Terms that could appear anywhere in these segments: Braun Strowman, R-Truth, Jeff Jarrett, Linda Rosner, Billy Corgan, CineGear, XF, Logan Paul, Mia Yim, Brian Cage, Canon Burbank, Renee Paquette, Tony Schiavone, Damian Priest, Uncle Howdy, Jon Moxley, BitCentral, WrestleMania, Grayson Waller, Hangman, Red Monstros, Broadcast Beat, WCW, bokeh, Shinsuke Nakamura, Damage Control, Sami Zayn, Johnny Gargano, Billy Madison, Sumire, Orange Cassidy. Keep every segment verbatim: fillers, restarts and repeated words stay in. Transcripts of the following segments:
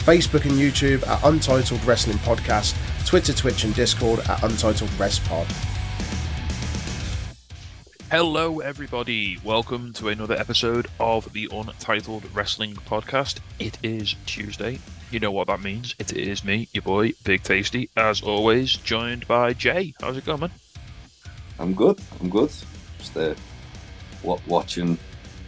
Facebook and YouTube at Untitled Wrestling Podcast, Twitter, Twitch, and Discord at Untitled Rest Pod. Hello, everybody. Welcome to another episode of the Untitled Wrestling Podcast. It is Tuesday. You know what that means. It is me, your boy, Big Tasty, as always, joined by Jay. How's it going, man? I'm good. I'm good. Just uh, watching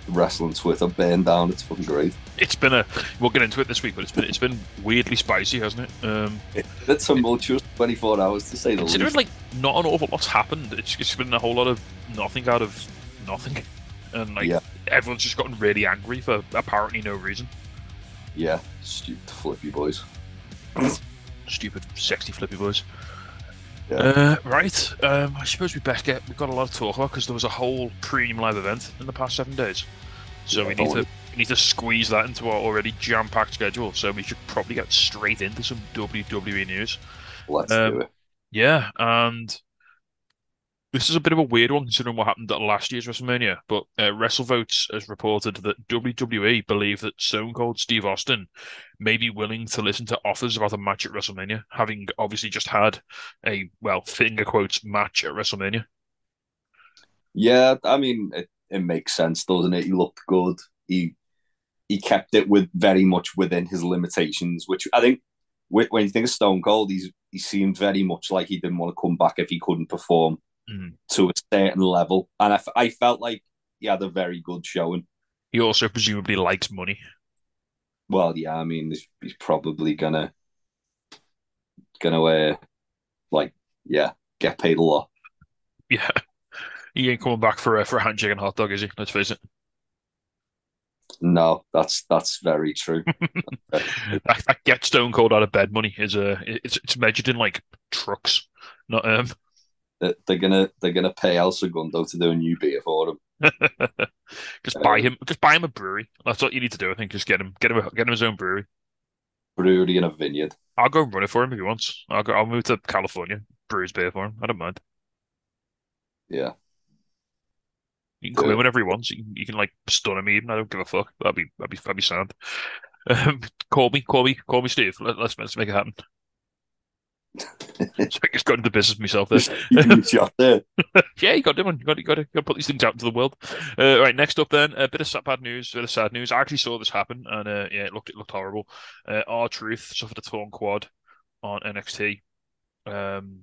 wrestling Twitter burn down. It's fucking great. It's been a... We'll get into it this week, but it's been it's been weirdly spicy, hasn't it? Um, it's been tumultuous twenty-four hours, to say the least. Considering, like, not an awful lot's happened. It's just been a whole lot of nothing out of nothing. And, like, yeah. Everyone's just gotten really angry for apparently no reason. Yeah. Stupid flippy boys. Stupid, sexy flippy boys. Yeah. Uh, right. Um, I suppose we best get... We've got a lot to talk about because there was a whole premium live event in the past seven days. So yeah, we need to... We need to squeeze that into our already jam-packed schedule, so we should probably get straight into some W W E news. Let's um, do it. Yeah, and this is a bit of a weird one considering what happened at last year's WrestleMania, but uh, WrestleVotes has reported that W W E believe that Stone Cold Steve Austin may be willing to listen to offers about a match at WrestleMania, having obviously just had a, well, finger quotes, match at WrestleMania. Yeah, I mean, it, it makes sense, doesn't it? He looked good. He He kept it with very much within his limitations, which I think when you think of Stone Cold, he's, he seemed very much like he didn't want to come back if he couldn't perform mm. to a certain level. And I, I felt like he had a very good showing. He also presumably likes money. Well, yeah, I mean, he's, he's probably gonna gonna uh, like yeah get paid a lot. Yeah, he ain't coming back for uh, for a handshake and hot dog, is he? Let's face it. No, that's that's very true. that, that get Stone Cold out of bed money is a uh, it's it's measured in like trucks, not um. They're gonna they're gonna pay El Segundo to do a new beer for him. just um, buy him, just buy him a brewery. That's what you need to do, I think. Just get him, get him, get him his own brewery. Brewery in a vineyard. I'll go and run it for him if he wants. I'll go. I'll move to California, brew his beer for him. I don't mind. Yeah. You can come yeah. in whenever he wants. You can, you can like stun him even. I don't give a fuck. That'd be that'd be that'd be sad. Um, call me, call me, call me, Steve. Let, let's let's make it happen. So I just got into business myself there. You there. Yeah, you got to, man. You got to, you got to, you got to put these things out into the world. Uh, right, next up then, a bit of sad, bad news, a bit of sad news. I actually saw this happen, and uh, yeah, it looked it looked horrible. Uh, R-Truth suffered a torn quad on N X T. Um,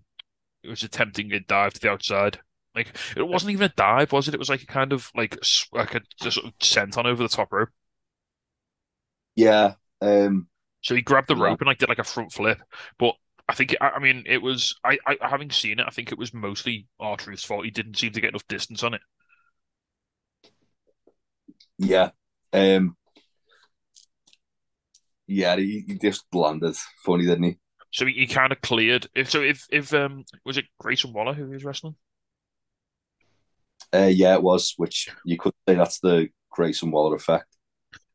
it was attempting a dive to the outside. Like, it wasn't even a dive, was it? It was like a kind of like like a just sort of sent on over the top rope. Yeah. Um, so he grabbed the yeah. rope and like did like a front flip. But I think it, I mean it was I, I having seen it, I think it was mostly R-Truth's fault. He didn't seem to get enough distance on it. Yeah. Um, yeah. He, he just landed funny, didn't he? So he, he kind of cleared. If so, if if um, was it Grayson Waller who he was wrestling? Uh, yeah, it was, which you could say that's the Grayson Waller effect.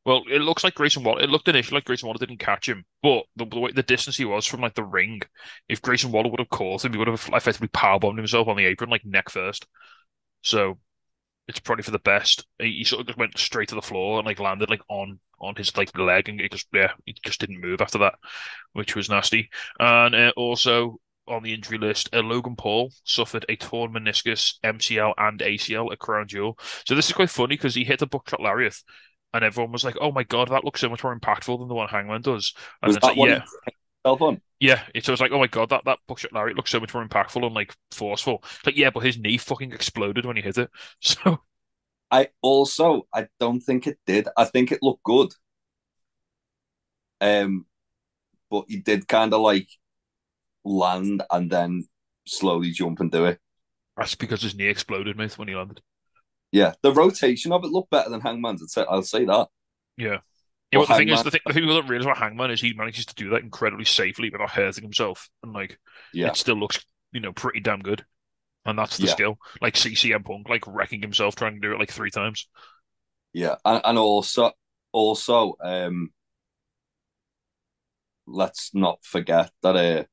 Well, it looks like Grayson Waller, it looked initially like Grayson Waller didn't catch him, but the, the way the distance he was from like the ring, if Grayson Waller would have caught him, he would have effectively powerbombed himself on the apron, like neck first. So it's probably for the best. He, he sort of just went straight to the floor and like landed like on on his like leg, and it just yeah, he just didn't move after that, which was nasty. And uh, also. On the injury list, uh, Logan Paul suffered a torn meniscus, M C L and A C L at Crown Jewel. So this is quite funny because he hit a buckshot lariat, and everyone was like, "Oh my god, that looks so much more impactful than the one Hangman does." And was it's that like, one yeah, on? yeah. It was like, "Oh my god, that that buckshot lariat looks so much more impactful and like forceful." It's like, yeah, but his knee fucking exploded when he hit it. So, I also I don't think it did. I think it looked good. Um, but he did kind of like. Land and then slowly jump and do it. That's because his knee exploded, mate, when he landed. Yeah, the rotation of it looked better than Hangman's. I'll say that. Yeah, Yeah, but the thing is, the thing, the thing we don't realize about Hangman is he manages to do that incredibly safely without hurting himself, and like, yeah. it still looks, you know, pretty damn good. And that's the yeah. skill. Like C M Punk, like wrecking himself trying to do it like three times. Yeah, and, and also, also, um, let's not forget that, uh,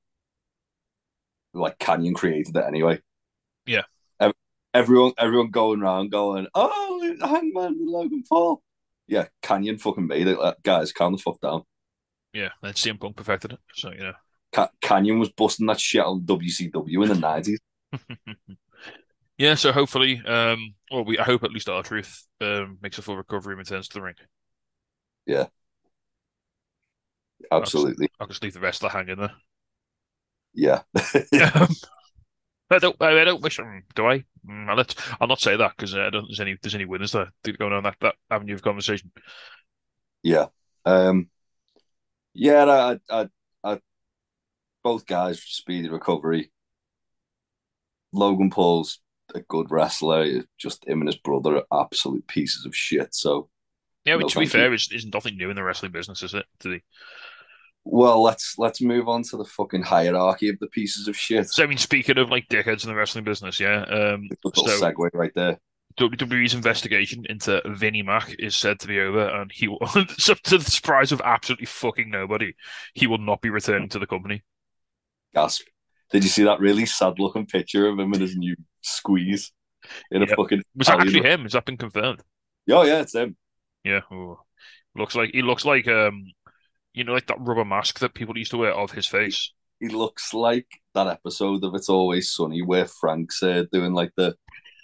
like Canyon created it anyway. Yeah, Every, everyone, everyone going around going, "Oh, Hangman with Logan Paul." Yeah, Canyon fucking made it. Like, guys, calm the fuck down. Yeah, then C M Punk perfected it. So you know, Ca- Canyon was busting that shit on W C W in the nineties. Yeah, so hopefully, um, well, we I hope at least R-Truth um, makes a full recovery and returns to the ring. Yeah, absolutely. I can just leave the rest of the hang in there. Yeah. um, I don't. I don't wish. Do I? I'll, I'll not say that because I don't. There's any. There's any winners there going on that, that avenue of conversation. Yeah. Um, yeah. I, I. I. Both guys speedy recovery. Logan Paul's a good wrestler. Just him and his brother are absolute pieces of shit. So, yeah, which no, to be fair, is is nothing new in the wrestling business, is it? To the... Well, let's let's move on to the fucking hierarchy of the pieces of shit. So, I mean, speaking of like dickheads in the wrestling business, yeah, um, little so segue right there. W W E's investigation into Vinnie Mac is said to be over, and he will, to the surprise of absolutely fucking nobody, he will not be returning to the company. Gasp. Did you see that really sad-looking picture of him in his new squeeze? In a yeah. fucking was that actually him? Has that been confirmed? Oh yeah, it's him. Yeah, Ooh. looks like he looks like um, you know, like that rubber mask that people used to wear of his face. He, he looks like that episode of It's Always Sunny where Frank's uh, doing like the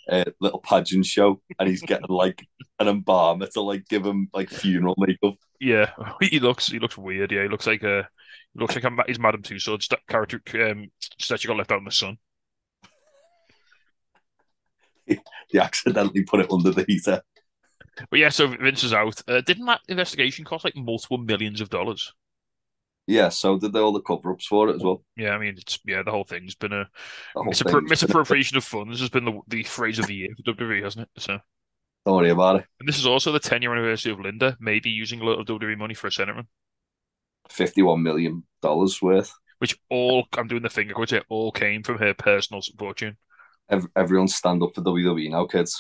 uh, little pageant show, and he's getting like an embalmer to like give him like funeral makeup. Yeah, he looks he looks weird. Yeah, he looks like a. Looks like I'm, he's Madame Tussauds that character um, statue got left out in the sun. They accidentally put it under the heater. But yeah, so Vince is out. Uh, didn't that investigation cost like multiple millions of dollars? Yeah, so did they all the cover-ups for it as well? Yeah, I mean, it's yeah, the whole thing's been a misappro- misappropriation been... of funds has been the, the phrase of the year for W W E, hasn't it? So don't worry about it. And this is also the ten-year anniversary of Linda maybe using a lot of W W E money for a sentiment. fifty-one million dollars worth. Which all, I'm doing the finger quotes here, all came from her personal fortune. Every, everyone stand up for W W E now, kids.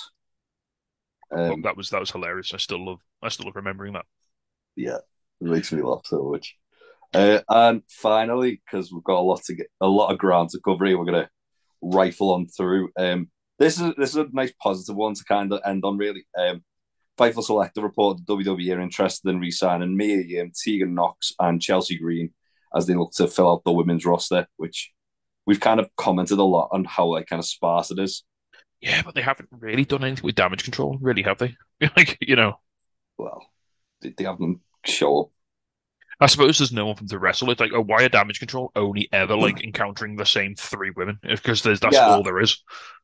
Um, well, that was that was hilarious. I still love I still love remembering that. Yeah, it makes me laugh so much. Uh, and finally, because we've got a lot to get, a lot of ground to cover here, we're going to rifle on through. Um, this is this is a nice positive one to kind of end on, really. Um, Fightful Selector reported W W E are interested in re-signing Mia Yim, Tegan Knox, and Chelsea Green as they look to fill out the women's roster, which we've kind of commented a lot on how like kind of sparse it is. Yeah, but they haven't really done anything with damage control, really, have they? Like, you know. Well, they, they haven't show up. I suppose there's no one for them to wrestle. It's like, oh, why are damage control only ever like encountering the same three women? Because that's yeah. all there is.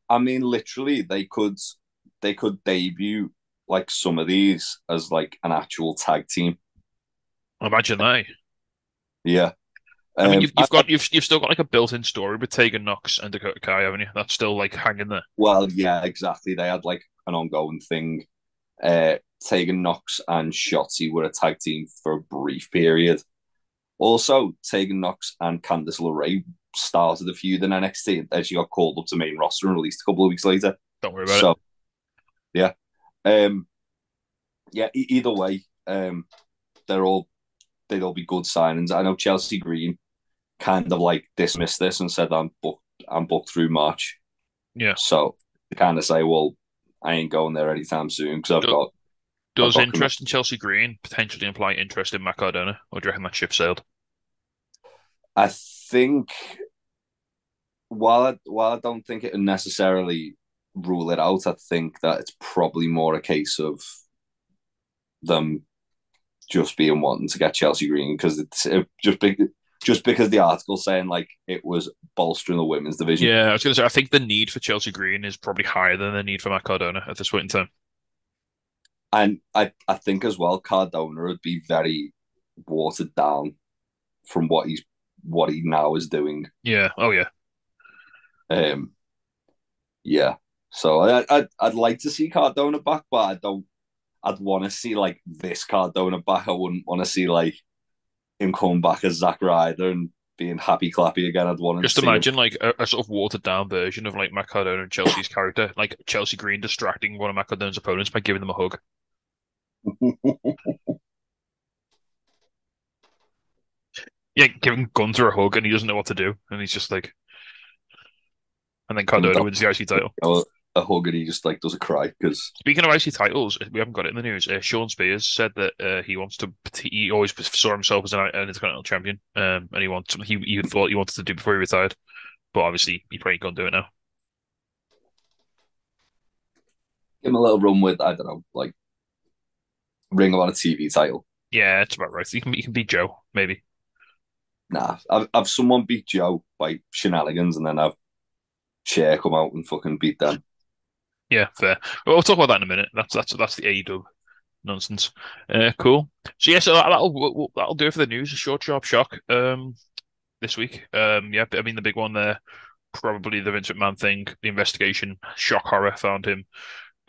I mean, literally, they could they could debut like some of these as like an actual tag team. Imagine that. Yeah. I um, mean, you've, you've I, got you've you've still got like a built-in story with Tegan Knox and Dakota Kai, haven't you? That's still like hanging there. Well, yeah, exactly. They had like an ongoing thing. Uh, Tegan Knox and Shotzi were a tag team for a brief period. Also, Tegan Knox and Candice LeRae started a feud in N X T, and then she got called up to main roster and released a couple of weeks later. Don't worry about so, it. Yeah. Um, yeah, e- either way, um, they're all they'd all be good signings. I know Chelsea Green kind of like dismissed this and said I'm booked, I'm booked through March. Yeah. So they kind of say, well, I ain't going there anytime soon because I've do, got. Does I've got interest com- in Chelsea Green potentially imply interest in Matt Cardona, or do you reckon that ship sailed? I think while I, while I don't think it necessarily rule it out, I think that it's probably more a case of them just being wanting to get Chelsea Green because it's it, just big, just because the article's saying like it was bolstering the women's division. Yeah, I was gonna say I think the need for Chelsea Green is probably higher than the need for Matt Cardona at this point in time. And I, I think as well Cardona would be very watered down from what he's what he now is doing. Yeah. Oh yeah. Um. Yeah. So I, I'd I'd like to see Cardona back, but I don't. I'd want to see like this Cardona back. I wouldn't want to see like him come back as Zack Ryder and being happy clappy again. I'd want to just see imagine him. like a, a sort of watered down version of like Matt Cardona and Chelsea's character, like Chelsea Green distracting one of Matt Cardona's opponents by giving them a hug. Yeah, giving Gunther a hug and he doesn't know what to do, and he's just like, and then Cardona wins the I C title. A hug and he just like doesn't cry. Because speaking of I C titles, we haven't got it in the news. Uh, Sean Spears said that uh, he wants to. He always saw himself as an Intercontinental Champion, um, and he wants he he thought he wanted to do before he retired, but obviously he probably can't do it now. Give him a little run with I don't know, like Ring of Honor T V title. Yeah, it's about right. He can he can beat Joe maybe. Nah, I've, I've someone beat Joe by shenanigans, and then I've Cher come out and fucking beat them. Yeah, fair. Well, we'll talk about that in a minute. That's that's that's the A E W nonsense. Uh, cool. So yeah, so that, that'll that'll do it for the news. A short, sharp shock. Um, this week. Um, yeah, I mean the big one there, probably the Vince McMahon thing, the investigation, shock horror found him.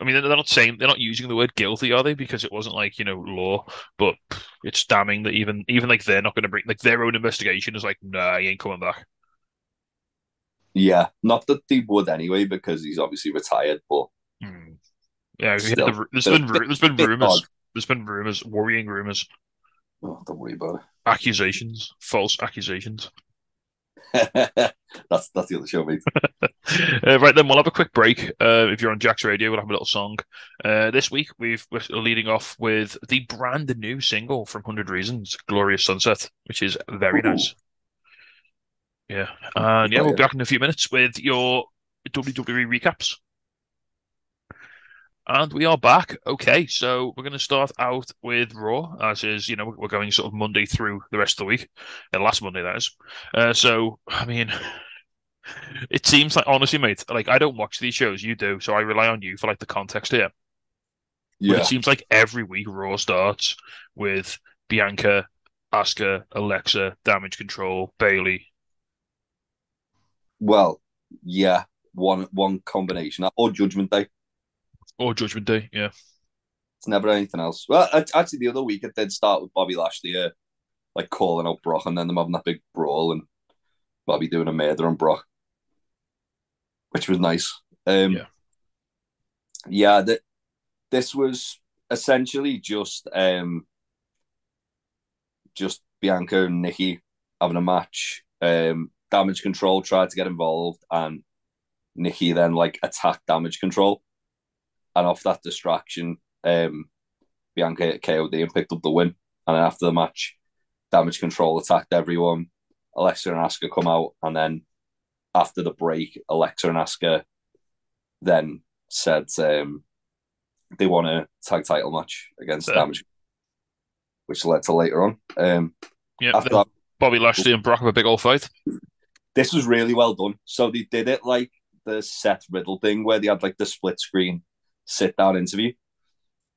I mean, they're not saying they're not using the word guilty, are they? Because it wasn't like you know law, but it's damning that even even like they're not going to bring like their own investigation is like nah, he ain't coming back. Yeah, not that they would anyway, because he's obviously retired. But mm. yeah, still, the, there's, been, there's been rumors, there's been rumors, worrying rumors. Oh, don't worry about it. Accusations, false accusations. that's that's the other show, mate. uh, right then, we'll have a quick break. Uh, if you're on Jack's Radio, we'll have a little song. Uh, this week, we've, we're leading off with the brand new single from one hundred Reasons, "Glorious Sunset," which is very Ooh. nice. Yeah, and yeah, oh, we'll yeah. be back in a few minutes with your W W E recaps. And we are back. Okay, so we're going to start out with Raw, as is, you know, we're going sort of Monday through the rest of the week. Uh, last Monday, that is. Uh, so, I mean, it seems like, honestly, mate, like, I don't watch these shows. You do, so I rely on you for, like, the context here. Yeah. But it seems like every week Raw starts with Bianca, Asuka, Alexa, Damage Control, Bayley. Well, yeah, one one combination. Or Judgment Day. Or Judgment Day, yeah. It's never anything else. Well, actually, the other week it did start with Bobby Lashley, uh, like calling out Brock, and then them having that big brawl, and Bobby doing a murder on Brock, which was nice. Um, yeah, yeah. Th- this was essentially just um, just Bianca and Nikki having a match. Um, Damage Control tried to get involved, and Nikki then like attacked Damage Control. And off that distraction, um, Bianca K O'd and picked up the win. And then after the match, Damage Control attacked everyone. Alexa and Asuka come out. And then after the break, Alexa and Asuka then said um, they want a tag title match against yeah. Damage, which led to later on. Um, yeah, after that, Bobby Lashley and Brock have a big old fight. This was really well done. So they did it like the Seth Riddle thing where they had like the split screen sit-down interview,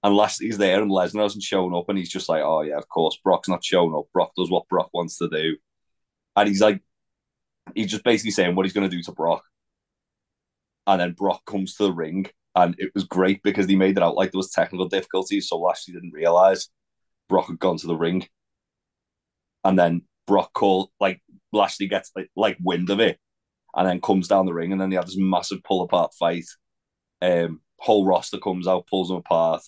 and Lashley's there and Lesnar hasn't shown up, and he's just like, oh yeah, of course, Brock's not showing up. Brock does what Brock wants to do. And he's like, he's just basically saying what he's going to do to Brock. And then Brock comes to the ring, and it was great because they made it out like there was technical difficulties, so Lashley didn't realise Brock had gone to the ring. And then Brock called, like, Lashley gets like, like wind of it, and then comes down the ring, and then they have this massive pull-apart fight. Um... Whole roster comes out, pulls them apart.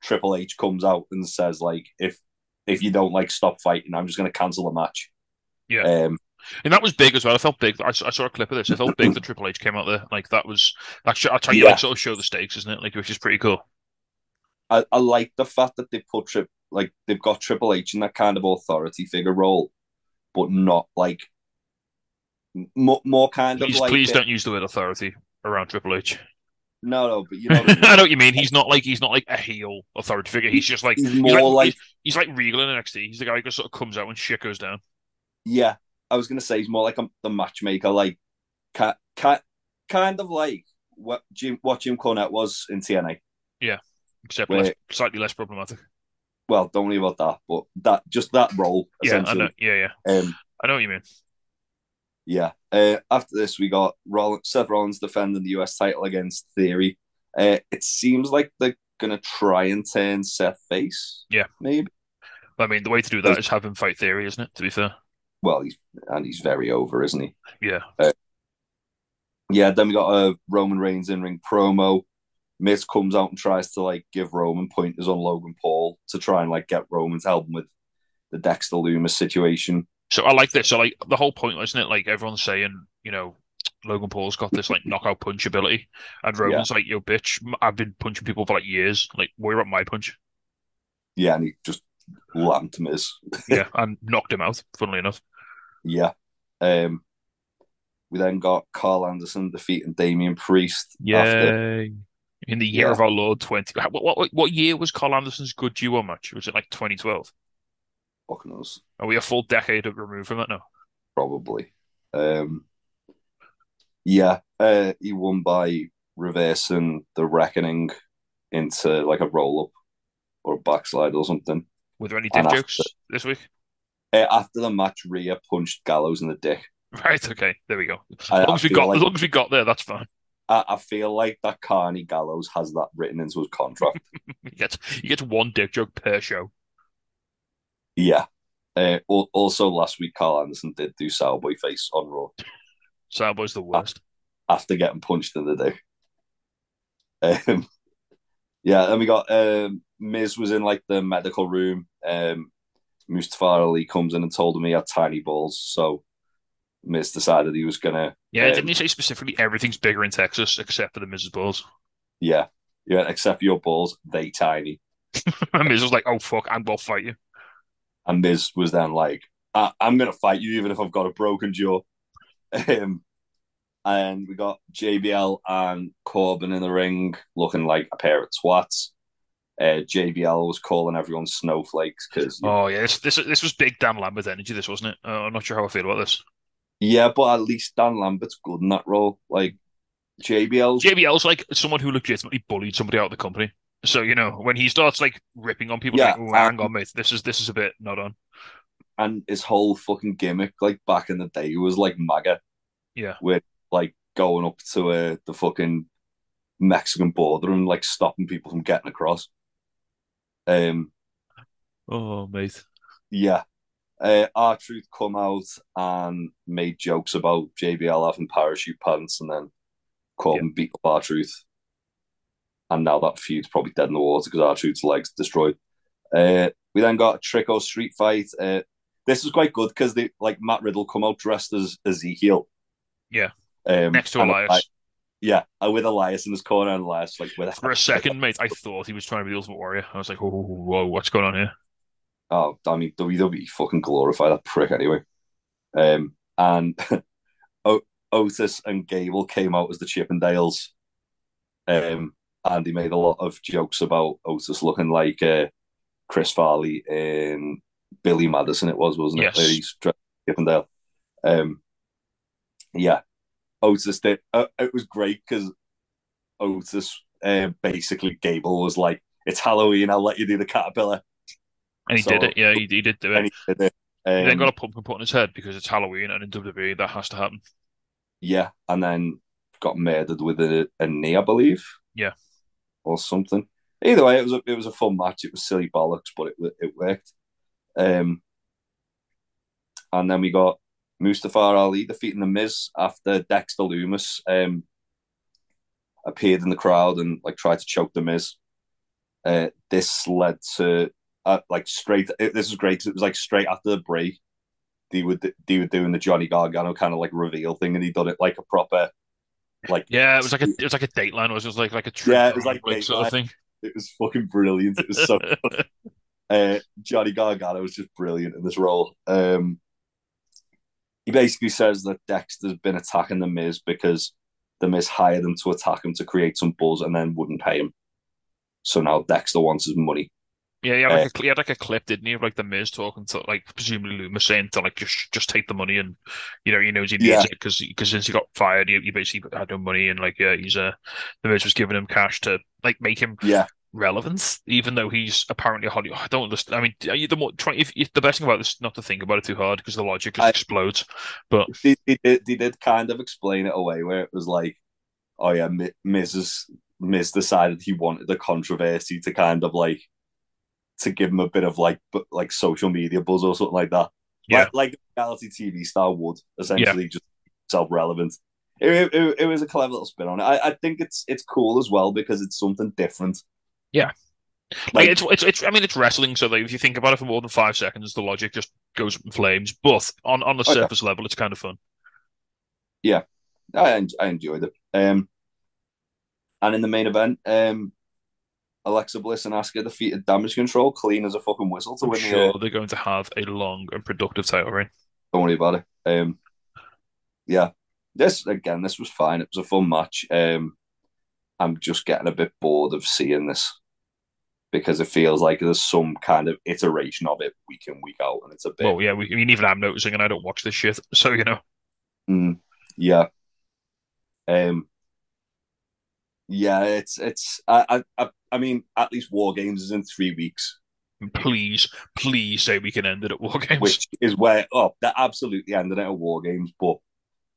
Triple H comes out and says, "Like, if if you don't like stop fighting, I'm just going to cancel the match." Yeah, um, and that was big as well. I felt big. I, I saw a clip of this. I felt big that Triple H came out there. Like that was actually, I tell you, yeah. like sort of show the stakes, isn't it? Like, which is pretty cool. I, I like the fact that they put trip like they've got Triple H in that kind of authority figure role, but not like more, more kind please, of like. Please don't uh, use the word authority around Triple H. No, no, but you know, what I mean. I know what you mean. He's not like he's not like a heel authority figure. He's just like he's, he's more like, like he's, he's like Regal in N X T. He's the guy who just sort of comes out when shit goes down. Yeah, I was gonna say he's more like a, the matchmaker, like ca- ca- kind of like what Jim what Jim Cornette was in T N A. Yeah, except where, less, slightly less problematic. Well, don't worry about that, but that just that role. Yeah, I know. Yeah, yeah. Um, I know what you mean. Yeah. Uh, after this, we got Roll- Seth Rollins defending the U S title against Theory. Uh, it seems like the going to try and turn Seth face. Yeah. Maybe. I mean, the way to do that is have him fight Theory, isn't it, to be fair? Well, he's, and he's very over, isn't he? Yeah. Uh, yeah, then we got a Roman Reigns in-ring promo. Miz comes out and tries to, like, give Roman pointers on Logan Paul to try and, like, get Roman to help him with the Dexter Lumis situation. So I like this. So, like, the whole point, isn't it? Like, everyone's saying, you know, Logan Paul's got this, like, knockout punch ability. And Roman's yeah. like, yo, bitch, I've been punching people for, like, years. Like, where up my punch? Yeah, and he just lamped Miz. yeah, and knocked him out, funnily enough. Yeah. Um, we then got Carl Anderson defeating Damian Priest. Yay. After... In the year yeah. of our Lord, twenty. What, what what year was Carl Anderson's good duo match? Was it like twenty twelve? Fucking knows. Are we a full decade removed from that now? Probably. Um, yeah, uh, he won by reversing the Reckoning into like a roll up or a backslide or something. Were there any dick and jokes after, this week? Uh, after the match, Rhea punched Gallows in the dick. Right. Okay. There we go. As long I, I as we got, like... as long as we got there, that's fine. I feel like that Carney Gallows has that written into his contract. he, gets, he gets one dick joke per show. Yeah. Uh, also, last week, Carl Anderson did do Cowboy face on Raw. Cowboy's the worst. After getting punched in the dick. Um, yeah, then we got um, Miz was in like the medical room. Um, Mustafa Ali comes in and told him he had tiny balls, so... Miz decided he was going to... Yeah, um, didn't he say specifically everything's bigger in Texas except for the Miz's balls? Yeah. Yeah, except for your balls, they tiny. And Miz was like, oh, fuck, I'm going to fight you. And Miz was then like, I- I'm going to fight you even if I've got a broken jaw. Um, and we got J B L and Corbin in the ring looking like a pair of twats. Uh, J B L was calling everyone snowflakes because... Oh, yeah, this, this this was big Dan Lambert energy, this, wasn't it? Uh, I'm not sure how I feel about this. Yeah, but at least Dan Lambert's good in that role. Like, J B L... J B L's like someone who legitimately bullied somebody out of the company. So, you know, when he starts, like, ripping on people, yeah, like, oh, hang um, on, mate, this is this is a bit not on. And his whole fucking gimmick, like, back in the day, was, like, MAGA. Yeah. With, like, going up to uh, the fucking Mexican border and, like, stopping people from getting across. Um. Oh, mate. Yeah. Uh, R-Truth come out and made jokes about J B L having parachute pants and then Corbin yep. beat up R-Truth. And now that feud's probably dead in the water because R-Truth's legs destroyed. Uh, we then got a trick or street fight. Uh, this was quite good because they like Matt Riddle come out dressed as Ezekiel. Yeah. Um, Next to Elias. I, yeah, with Elias in his corner and Elias like with For a second, mate, I thought he was trying to be the Ultimate Warrior. I was like, whoa, whoa, whoa, what's going on here? Oh, I mean, W W E fucking glorify that prick anyway. Um, and o- Otis and Gable came out as the Chippendales. Um, and he made a lot of jokes about Otis looking like uh, Chris Farley in Billy Madison, it was, wasn't yes. it? He's Chippendale. Um, yeah. Otis did. Uh, it was great because Otis, uh, basically, Gable was like, it's Halloween, I'll let you do the caterpillar. And he so, did it, yeah, he, he did do it. And he did it. Um, he then got a pumpkin put on his head because it's Halloween and in W W E that has to happen. Yeah, and then got murdered with a, a knee, I believe. Yeah. Or something. Either way, it was a, it was a fun match. It was silly bollocks, but it it worked. Um, and then we got Mustafa Ali defeating The Miz after Dexter Lumis um, appeared in the crowd and like tried to choke The Miz. Uh, this led to... Uh, like straight, it, this was great because it was like straight after the break, they were they were doing the Johnny Gargano kind of like reveal thing, and he done it like a proper, like yeah, it was like a it was like a Dateline, was it? It was like like a trick yeah, it was like Dateline sort of thing. It was fucking brilliant. It was so uh, Johnny Gargano was just brilliant in this role. Um, he basically says that Dexter's been attacking The Miz because The Miz hired him to attack him to create some buzz, and then wouldn't pay him. So now Dexter wants his money. Yeah, he had, like uh, a, he had like a clip, didn't he? Of like The Miz talking to, like, presumably Loomis saying to, like, just just take the money and, you know, he knows he needs yeah. it because since he got fired, he, he basically had no money and, like, yeah, he's uh, The Miz was giving him cash to, like, make him yeah. relevant, even though he's apparently a Hollywood. I don't understand. I mean, the more try, if, if the best thing about this is not to think about it too hard because the logic just I, explodes. But they, they, did, they did kind of explain it away where it was like, oh yeah, Miz has, Miz decided he wanted the controversy to kind of like to give him a bit of like like social media buzz or something like that. Yeah. Like, like a reality T V star would, essentially, yeah. just self-relevant. It, it, it was a clever little spin on it. I, I think it's it's cool as well because it's something different. Yeah. Like, like it's, it's it's I mean it's wrestling, so like if you think about it for more than five seconds, the logic just goes up in flames. But on, on the okay. surface level, it's kind of fun. Yeah, I I enjoyed it. Um, and in the main event, um, Alexa Bliss and Asuka defeated Damage Control clean as a fucking whistle to I'm win. Sure, the, they're going to have a long and productive title reign. Don't worry about it. Um, yeah, this again, this was fine. It was a fun match. Um, I'm just getting a bit bored of seeing this, because it feels like there's some kind of iteration of it week in, week out, and it's a bit... Well, yeah, we, I mean, even I'm noticing, and I don't watch this shit, so, you know. Mm, yeah. Um. Yeah, it's... it's. I, I I, mean, at least War Games is in three weeks. Please, please say we can end it at War Games. Which is where... Oh, they're absolutely ending it at War Games, but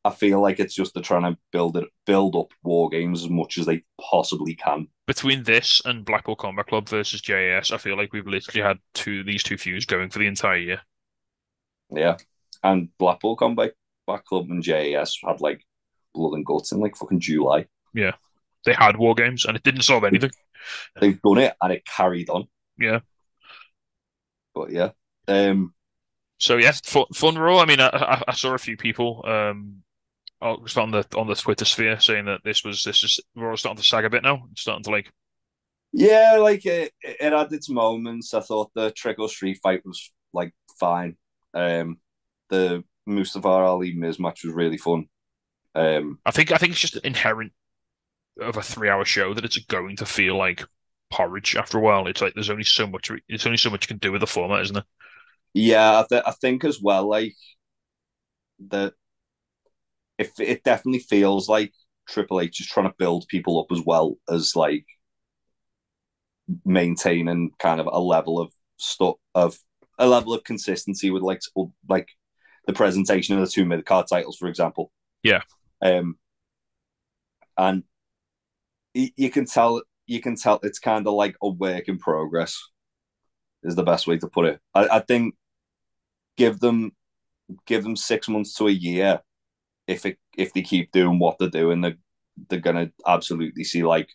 I feel like it's just they're trying to build it, build up War Games as much as they possibly can. Between this and Blackpool Combat Club versus J A S, I feel like we've literally had two these two feuds going for the entire year. Yeah, and Blackpool Combat Club and J A S had like blood and guts in like fucking July. Yeah, they had War Games and it didn't solve anything. They've done it and it carried on. Yeah, but yeah. Um, so yeah, fun, fun Raw. I mean, I, I, I saw a few people. Um, I was on the on the Twitter sphere saying that this was this is we're starting to sag a bit now. It's starting to like, yeah, like it, it had its moments. I thought the trick or street fight was like fine. Um, the Mustafa Ali Miz match was really fun. Um, I think I think it's just inherent of a three hour show that it's going to feel like porridge after a while. It's like there's only so much. It's only so much you can do with the format, isn't it? Yeah, I, th- I think as well. Like the. It, it definitely feels like Triple H is trying to build people up as well as like maintaining kind of a level of stuff of a level of consistency with like like the presentation of the two mid card titles, for example. Yeah, um, and you can tell you can tell it's kind of like a work in progress is the best way to put it. I, I think give them give them six months to a year. If it if they keep doing what they're doing, they're, they're going to absolutely see like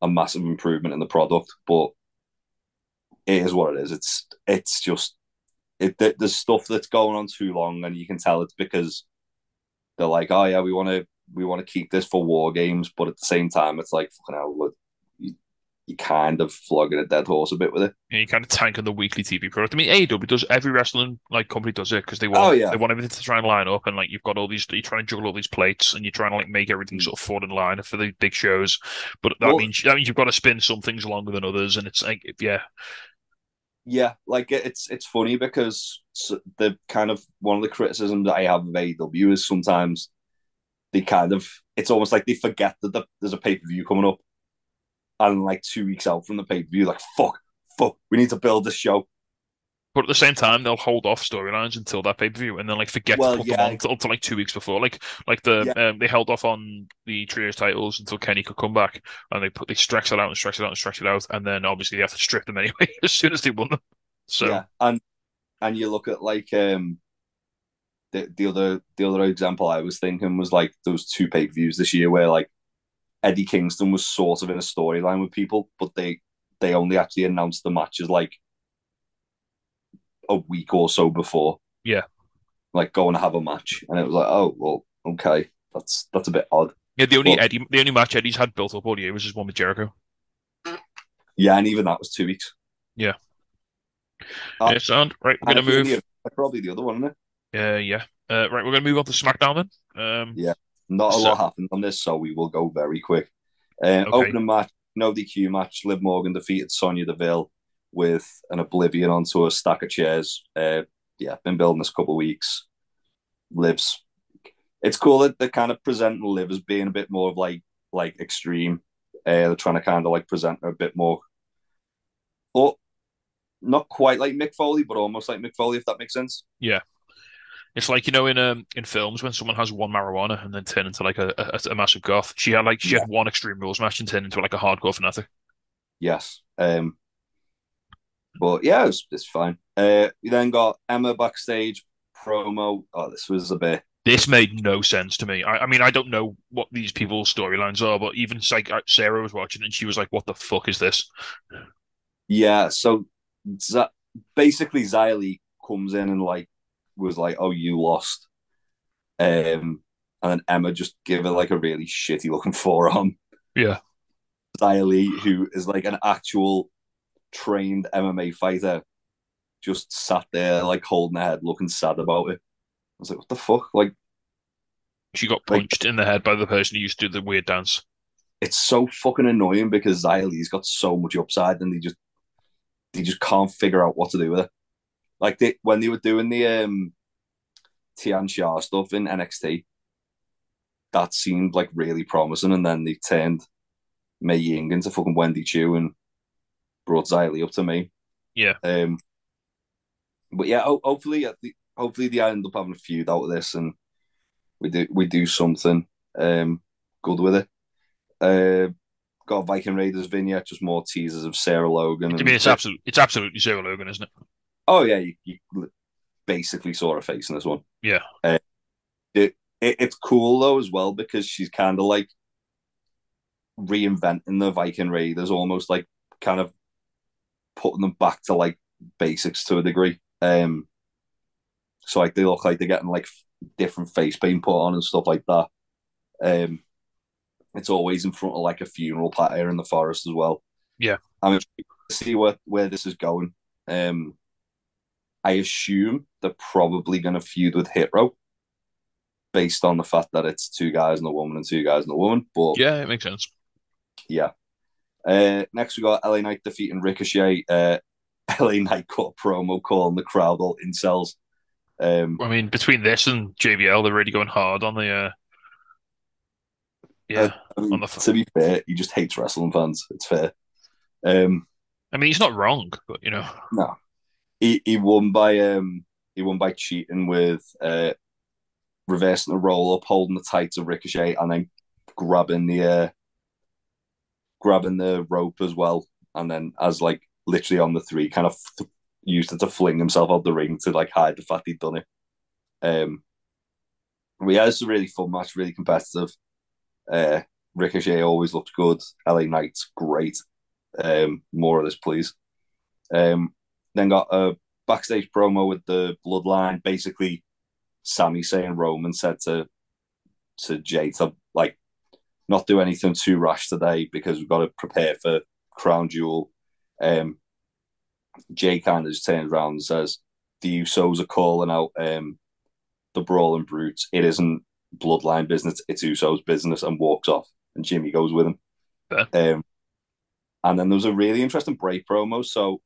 a massive improvement in the product. But it is what it is. It's it's just it. There's stuff that's going on too long, and you can tell it's because they're like, oh yeah, we want to we want to keep this for War Games, but at the same time, it's like fucking hell, you you kind of flogging a dead horse a bit with it. Yeah, you kind of tanking the weekly T V product. I mean, A E W does, every wrestling like company does it because they want oh, yeah. they want everything to try and line up, and like you've got all these, you're trying to juggle all these plates, and you're trying to like make everything sort of fall in line for the big shows. But that well, means that means you've got to spin some things longer than others, and it's like yeah, yeah, like it's it's funny because the kind of one of the criticisms that I have of A E W is sometimes they kind of it's almost like they forget that the, there's a pay per view coming up. And like two weeks out from the pay-per-view, like, fuck, fuck, we need to build this show. But at the same time, they'll hold off storylines until that pay-per-view and then like forget well, to put yeah. them on until, until like two weeks before. Like like the yeah. um, they held off on the Trios titles until Kenny could come back, and they put they stretched it out and stretched it out and stretched it out, and then obviously they have to strip them anyway as soon as they won them. So yeah. and and you look at like um the the other the other example I was thinking was like those two pay-per-views this year where like Eddie Kingston was sort of in a storyline with people, but they, they only actually announced the matches like a week or so before. Yeah. Like, go and have a match. And it was like, oh, well, okay. That's that's a bit odd. Yeah, the only but, Eddie, the only match Eddie's had built up all year was just one with Jericho. Yeah, and even that was two weeks. Yeah. Uh, yeah, sound. Right, we're going to move. The, probably the other one, isn't it? Uh, yeah. Uh, right, we're going to move on to SmackDown then. Um, yeah. Not a so, lot happened on this, so we will go very quick. Uh, okay. Opening match, no D Q match. Liv Morgan defeated Sonya Deville with an Oblivion onto a stack of chairs. Uh, yeah, been building this a couple of weeks. Liv's. It's cool that they're kind of presenting Liv as being a bit more of like, like extreme. Uh, they're trying to kind of like present her a bit more. Or, not quite like Mick Foley, but almost like Mick Foley, if that makes sense. Yeah. It's like, you know, in um in films when someone has one marijuana and then turn into like a, a, a massive goth. She had like she yeah. had one Extreme Rules match and turned into like a hardcore fanatic. Yes. Um, but yeah, it's it's fine. Uh, we then got Emma backstage promo. Oh, this was a bit. This made no sense to me. I, I mean, I don't know what these people's storylines are, but even like Sarah was watching and she was like, "What the fuck is this?" Yeah. So Z- basically, Xylee comes in and like was like, "Oh, you lost," um, and then Emma just gave her like a really shitty looking forearm. Yeah. Xylee, who is like an actual trained M M A fighter, just sat there like holding her head, looking sad about it. I was like, what the fuck? Like, she got punched like, in the head by the person who used to do the weird dance. It's so fucking annoying because Xylee's got so much upside and they just they just can't figure out what to do with it. Like, they, when they were doing the um, Tian Sha stuff in N X T, that seemed like really promising, and then they turned Mei Ying into fucking Wendy Chu and brought Xylee up to me. Yeah. Um, but yeah, ho- hopefully... at the, Hopefully they end up having a feud out of this and we do we do something um, good with it. Uh, got Viking Raiders vignette, just more teasers of Sarah Logan. And, I mean, it's, absolute, it's absolutely Sarah Logan, isn't it? Oh, yeah. You, you basically saw her face in this one. Yeah. Uh, it, it It's cool, though, as well, because she's kind of like reinventing the Viking Raiders, almost like kind of putting them back to like basics to a degree. Um So like they look like they're getting like different face paint put on and stuff like that. Um, it's always in front of like a funeral pyre in the forest as well. Yeah, I'm interested to see where, where this is going. Um, I assume they're probably going to feud with Hit Row, based on the fact that it's two guys and a woman and two guys and a woman. But yeah, it makes sense. Yeah. Uh, next we got L A Knight defeating Ricochet. Uh, L A Knight cut a promo calling the crowd all incels. Um, I mean, between this and J B L, they're really going hard on the. Uh, yeah, I mean, on the f- to be fair, he just hates wrestling fans. It's fair. Um, I mean, he's not wrong, but you know, no, he he won by um he won by cheating with uh reversing the roll up, holding the tights of Ricochet, and then grabbing the uh, grabbing the rope as well, and then as like literally on the three, kind of. Th- used it to fling himself out the ring to like hide the fact he'd done it. Um, but yeah, it's a really fun match, really competitive. Uh, Ricochet always looked good. L A Knight's great. Um, more of this, please. Um, then got a backstage promo with the Bloodline. Basically, Sami Zayn Roman said to to Jay to like not do anything too rash today because we've got to prepare for Crown Jewel. Um, Jay kind of just turns around and says, the Usos are calling out um, the Brawling Brutes. It isn't Bloodline business, it's Usos business, and walks off. And Jimmy goes with him. Yeah. Um, and then there was a really interesting Bray promo. So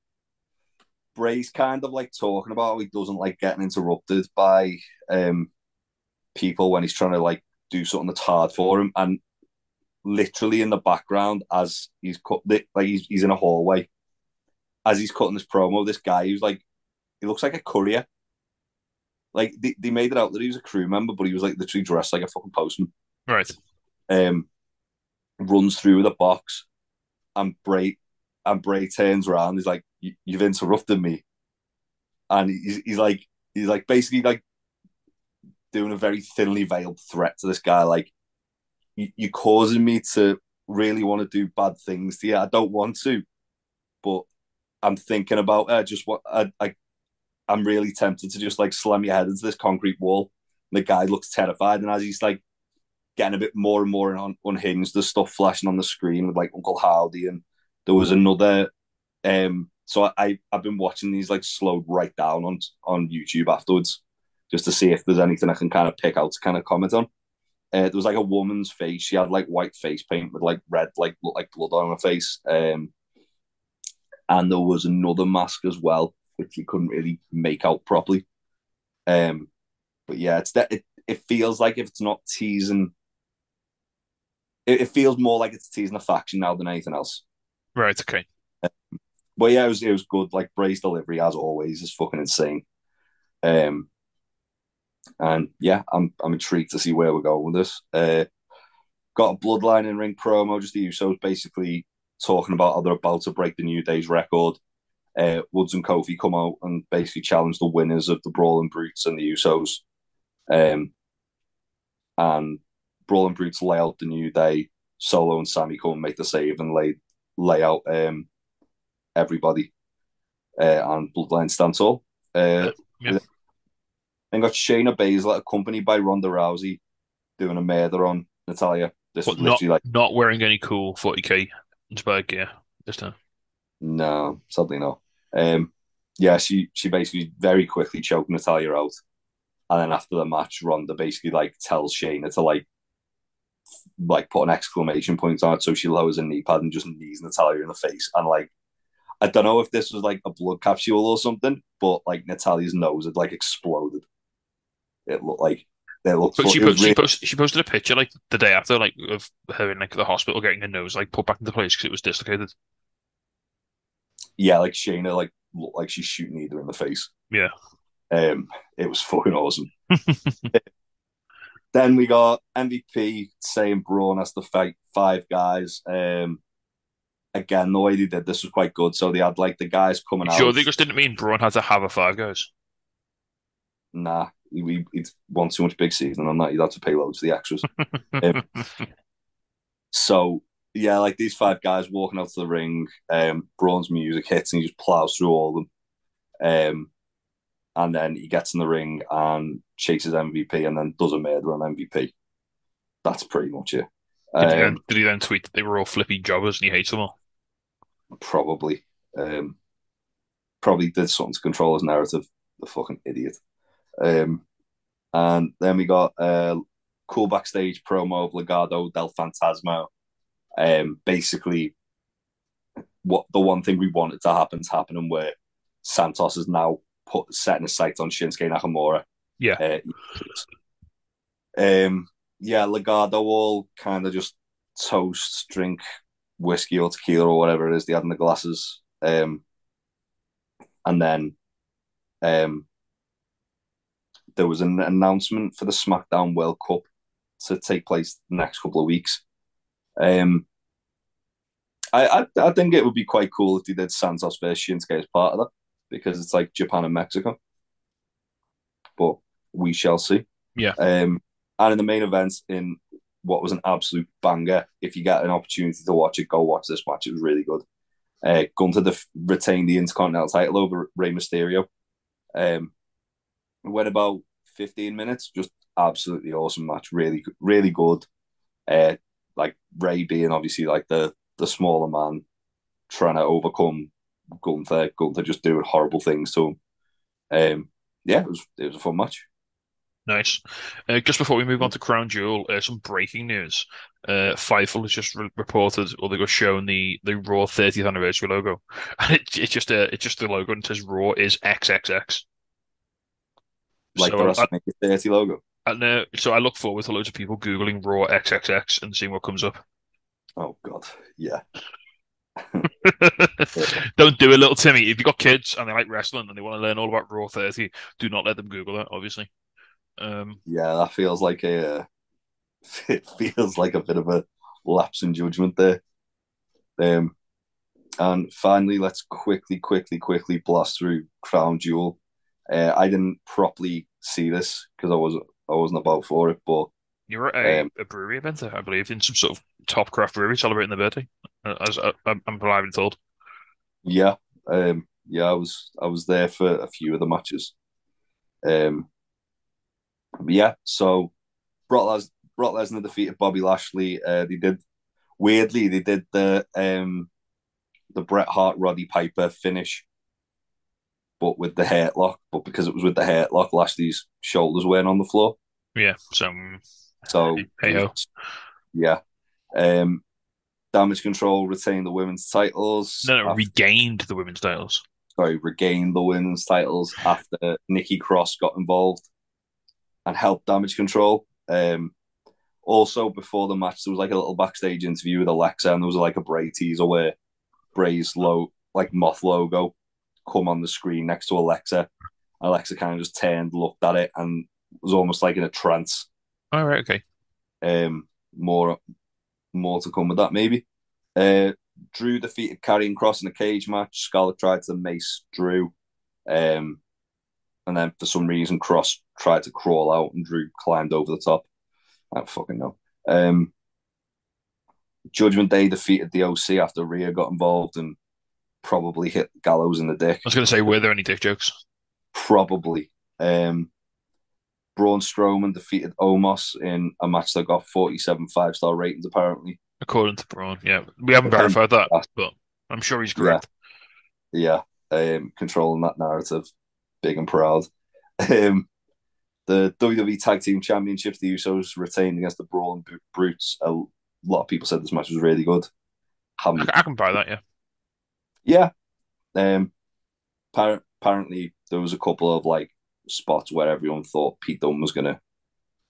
Bray's kind of like talking about how he doesn't like getting interrupted by um, people when he's trying to like do something that's hard for him. And literally in the background, as he's cut, like he's, he's in a hallway. As he's cutting this promo, this guy who's like, he looks like a courier. Like, they, they made it out that he was a crew member, but he was like literally dressed like a fucking postman. Right. Um, runs through with a box, and Bray, and Bray turns around. He's like, you've interrupted me. And he's, he's like, he's like basically like doing a very thinly veiled threat to this guy. Like, you're causing me to really want to do bad things to you. I don't want to, but I'm thinking about uh, just what I, I, I'm really tempted to just like slam your head into this concrete wall. And the guy looks terrified, and as he's like getting a bit more and more un- unhinged, there's stuff flashing on the screen with like Uncle Howdy, and there was another. Um, so I, I I've been watching these like slowed right down on on YouTube afterwards, just to see if there's anything I can kind of pick out to kind of comment on. Uh, there was like a woman's face; she had like white face paint with like red, like looked like blood on her face. Um. And there was another mask as well, which you couldn't really make out properly. Um, but yeah, it's that. It, it feels like if it's not teasing, it, it feels more like it's teasing a faction now than anything else. Right. Okay. Um, but yeah, it was it was good. Like Bray's delivery, as always, is fucking insane. Um, And yeah, I'm I'm intrigued to see where we're going with this. Uh, got a Bloodline in ring promo, just the Usos basically talking about how they're about to break the New Day's record. Uh, Woods and Kofi come out and basically challenge the winners of the Brawling Brutes and the Usos. Um, and Brawling Brutes lay out the New Day. Solo and Sammy come and make the save and lay lay out um, everybody. Uh, and Bloodline stand tall. Uh, yeah. Then got Shayna Baszler accompanied by Ronda Rousey doing a murder on Natalia. This but was not, like... not wearing any cool forty K inspired gear this time. No, sadly not. Um, yeah, she, she basically very quickly choked Natalia out. And then after the match, Ronda basically like tells Shayna to like like put an exclamation point on it, so she lowers her knee pad and just knees Natalia in the face. And like, I don't know if this was like a blood capsule or something, but like Natalia's nose had like exploded. It looked like it looked. But she, it post, really... she, posted, she posted a picture like the day after, like of her in like the hospital getting her nose like put back into place because it was dislocated. Yeah, like Shayna like looked like she's shooting either in the face. Yeah, um, it was fucking awesome. Then we got M V P saying Braun has to fight five guys. Um, again, the way they did this was quite good. So they had like the guys coming sure, out. Sure, they just didn't mean Braun had to have a five guys. Nah, he, he'd won too much big season on that. He'd have to pay loads to the extras. um, so, yeah, like these five guys walking out to the ring. Um, Braun's music hits and he just plows through all of them. Um, and then he gets in the ring and chases M V P and then does a murder on M V P. That's pretty much it. Um, did, he then, did he then tweet that they were all flippy jobbers and he hates them all? Probably. Um, probably did something to control his narrative. The fucking idiot. Um, and then we got a cool backstage promo of Legado del Fantasma. Um, basically, what the one thing we wanted to happen is happening where Santos is now Put, setting his sights on Shinsuke Nakamura. Yeah. Uh, um. Yeah, Legado all kind of just toast, drink whiskey or tequila or whatever it is they had in the glasses. Um. And then um, there was an announcement for the SmackDown World Cup to take place the next couple of weeks. Um. I, I, I think it would be quite cool if they did Santos versus Shinsuke as part of that, because it's like Japan and Mexico. But we shall see. Yeah. Um, and in the main event, in what was an absolute banger, if you get an opportunity to watch it, go watch this match. It was really good. Uh, Gunther def- retained the Intercontinental title over Rey Mysterio. Um, it went about fifteen minutes. Just absolutely awesome match. Really, really good. Uh, like Rey being obviously like the, the smaller man trying to overcome Gunther, Gunther just doing horrible things to him. Um, yeah, it was it was a fun match. Nice. Uh, just before we move on to Crown Jewel, uh, some breaking news. Uh, Fightful has just re- reported, or they were shown the, the Raw thirtieth anniversary logo, and it, it's just a it's just the logo and it says Raw is X X X. Like so the WrestleMania thirty logo. And uh, so I look forward to loads of people googling Raw X X X and seeing what comes up. Oh God, yeah. Don't do it, little Timmy. If you've got kids and they like wrestling and they want to learn all about Raw thirty, do not let them Google that, obviously. Um, yeah, that feels like a it feels like a bit of a lapse in judgment there. Um, and finally, let's quickly, quickly, quickly blast through Crown Jewel. Uh, I didn't properly see this because I wasn't I wasn't about for it, but you were at a, um, a brewery event there, I believe, in some sort of top craft brewery celebrating the birthday. As I, I'm, I'm reliably told. Yeah, um, yeah, I was I was there for a few of the matches. Um, yeah, so Brock, Les- Brock Lesnar defeated Bobby Lashley. Uh, they did weirdly they did the um, the Bret Hart Roddy Piper finish, but with the hurt lock. But because it was with the hurt lock, Lashley's shoulders weren't on the floor. Yeah, so. So, yeah. Um, Damage Control retained the women's titles. No, no, after... regained the women's titles. Sorry, regained the women's titles after Nikki Cross got involved and helped Damage Control. Um, also, before the match, there was like a little backstage interview with Alexa, and there was like a Bray teaser where Bray's low, like Moth logo come on the screen next to Alexa. Alexa kind of just turned, looked at it, and was almost like in a trance. All right, okay. Um, more, more to come with that, maybe. Uh, Drew defeated Karrion Kross in a cage match. Scarlett tried to mace Drew. Um, and then for some reason, Kross tried to crawl out and Drew climbed over the top. I don't fucking know. Um, Judgment Day defeated the O C after Rhea got involved and probably hit Gallows in the dick. I was going to say, were there any dick jokes? Probably. Um, Braun Strowman defeated Omos in a match that got forty-seven five-star ratings, apparently. According to Braun, yeah. We haven't verified that, but I'm sure he's correct. Yeah, yeah. Um, controlling that narrative. Big and proud. Um, the W W E Tag Team Championships, the Usos retained against the Braun Brutes. A lot of people said this match was really good. Haven't... I can buy that, yeah. Yeah. Um, par- apparently, there was a couple of like spots where everyone thought Pete Dunne was going to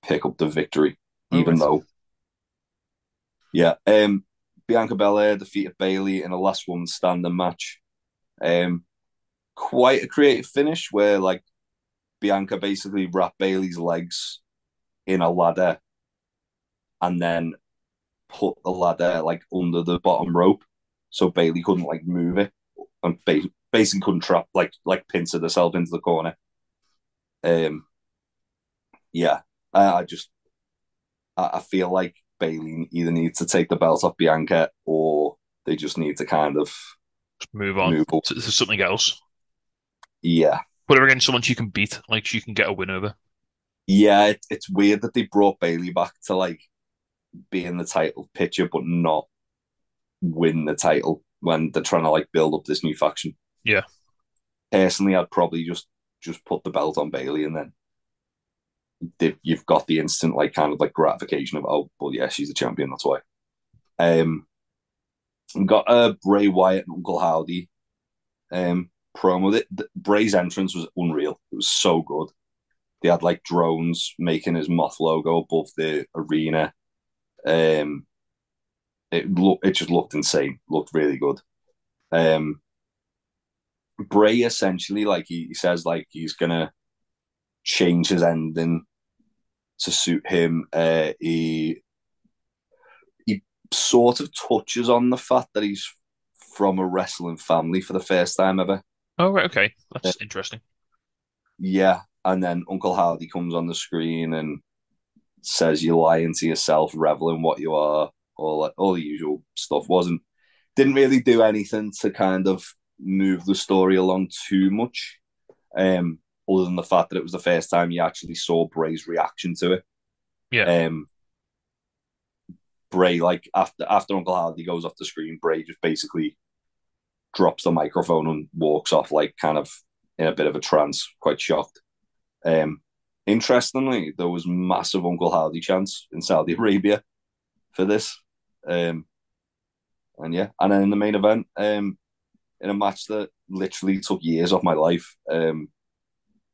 pick up the victory, even oh, though... Yeah. Um, Bianca Belair defeated Bayley in a last woman standing match. Um, quite a creative finish where like Bianca basically wrapped Bayley's legs in a ladder and then put the ladder like under the bottom rope so Bayley couldn't like move it and ba- basically couldn't trap like like pincered herself into the corner. Um, yeah, I, I just I, I feel like Bayley either needs to take the belt off Bianca or they just need to kind of move on, move on. To, to something else. Yeah. Put her against someone she can beat, like she can get a win over. Yeah, it, it's weird that they brought Bayley back to like be in the title picture but not win the title when they're trying to like build up this new faction. Yeah. Personally, I'd probably just, just put the belt on Bayley and then you've got the instant like kind of like gratification of oh well yeah she's a champion, that's why. Um, got a uh, Bray Wyatt and Uncle Howdy um promo. The, the, Bray's entrance was unreal. It was so good. They had like drones making his moth logo above the arena. Um, it looked it just looked insane. Looked really good. Um, Bray essentially like he, he says like he's gonna change his ending to suit him. Uh, he he sort of touches on the fact that he's from a wrestling family for the first time ever. Oh right, okay, that's uh, interesting. Yeah, and then Uncle Howdy comes on the screen and says you're lying to yourself, reveling what you are, all that, all the usual stuff. Wasn't didn't really do anything to kind of move the story along too much. Um, other than the fact that it was the first time you actually saw Bray's reaction to it. Yeah. Um, Bray, like, after after Uncle Howdy goes off the screen, Bray just basically drops the microphone and walks off, like, kind of in a bit of a trance, quite shocked. Um, interestingly, there was massive Uncle Howdy chants in Saudi Arabia for this. Um, and, yeah, and then in the main event, um, in a match that literally took years off my life, um,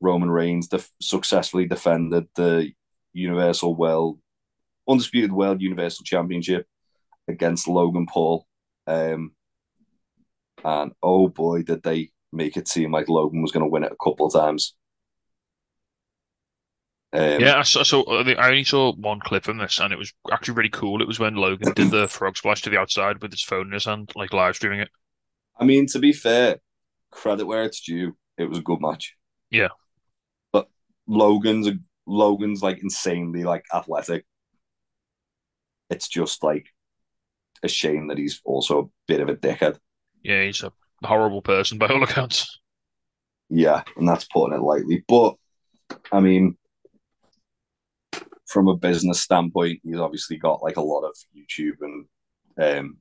Roman Reigns def- successfully defended the Universal World, Undisputed World Universal Championship against Logan Paul. Um, and oh boy, did they make it seem like Logan was going to win it a couple of times. Um, yeah, I saw, so I only saw one clip from this and it was actually really cool. It was when Logan did the frog splash to the outside with his phone in his hand, like live streaming it. I mean, to be fair, credit where it's due, it was a good match. Yeah. But Logan's Logan's like insanely like athletic. It's just like a shame that he's also a bit of a dickhead. Yeah, he's a horrible person by all accounts. Yeah, and that's putting it lightly. But I mean, from a business standpoint, he's obviously got like a lot of YouTube and um,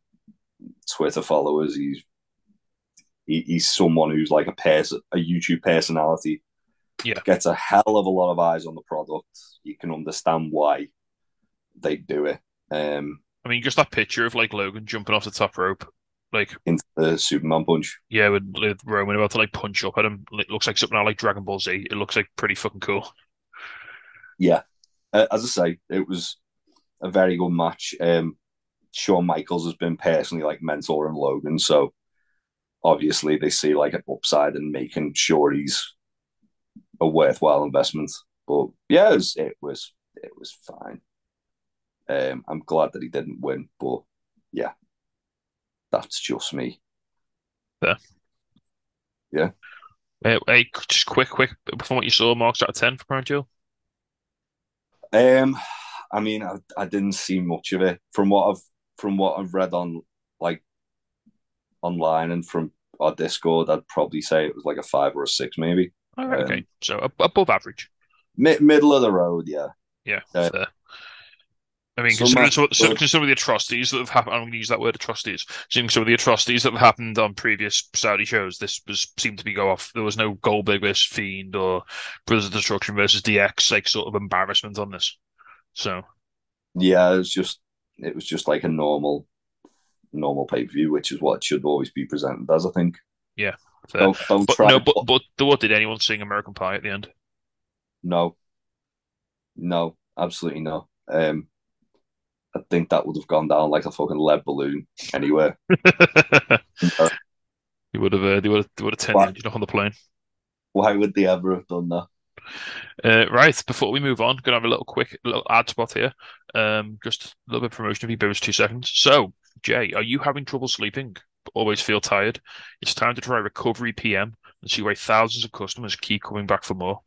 Twitter followers. He's He, he's someone who's like a person, a YouTube personality. Yeah, gets a hell of a lot of eyes on the product. You can understand why they do it. Um, I mean, just that picture of like Logan jumping off the top rope, like into the Superman punch. Yeah, with, with Roman about to like punch up at him. It looks like something out like Dragon Ball Z. It looks like pretty fucking cool. Yeah, uh, as I say, it was a very good match. Um, Shawn Michaels has been personally like mentoring Logan, so. Obviously, they see like an upside in making sure he's a worthwhile investment. But yeah, it was it was, it was fine. Um, I'm glad that he didn't win, but yeah, that's just me. Fair. Yeah. Hey, hey, just quick, quick, from what you saw, marks out of ten for Crown Jewel? Um, I mean, I, I didn't see much of it from what I've from what I've read on like online and from our Discord. I'd probably say it was like a five or a six, maybe. All right, um, okay, so above average, mid, middle of the road, yeah, yeah. Uh, fair. I mean, so considering, some, so, considering some of the atrocities that have happened, I'm going to use that word atrocities. Considering some of the atrocities that have happened on previous Saudi shows, this was seemed to be go off. There was no Goldberg versus Fiend or Brothers of Destruction versus D X, like sort of embarrassment on this. So, yeah, it was just it was just like a normal, normal pay per view, which is what it should always be presented as, I think. Yeah, don't, don't but, try. No, but but what did anyone sing American Pie at the end? No, no, absolutely no. Um. I think that would have gone down like a fucking lead balloon anywhere. uh, you would have, uh, they would have, they would have tended, you know, on the plane. Why would they ever have done that? Uh, right, before we move on, gonna have a little quick little ad spot here. Um, just a little bit of promotion if you bear with us two seconds. So, Jay, are you having trouble sleeping? Always feel tired? It's time to try Recovery P M and see why thousands of customers keep coming back for more.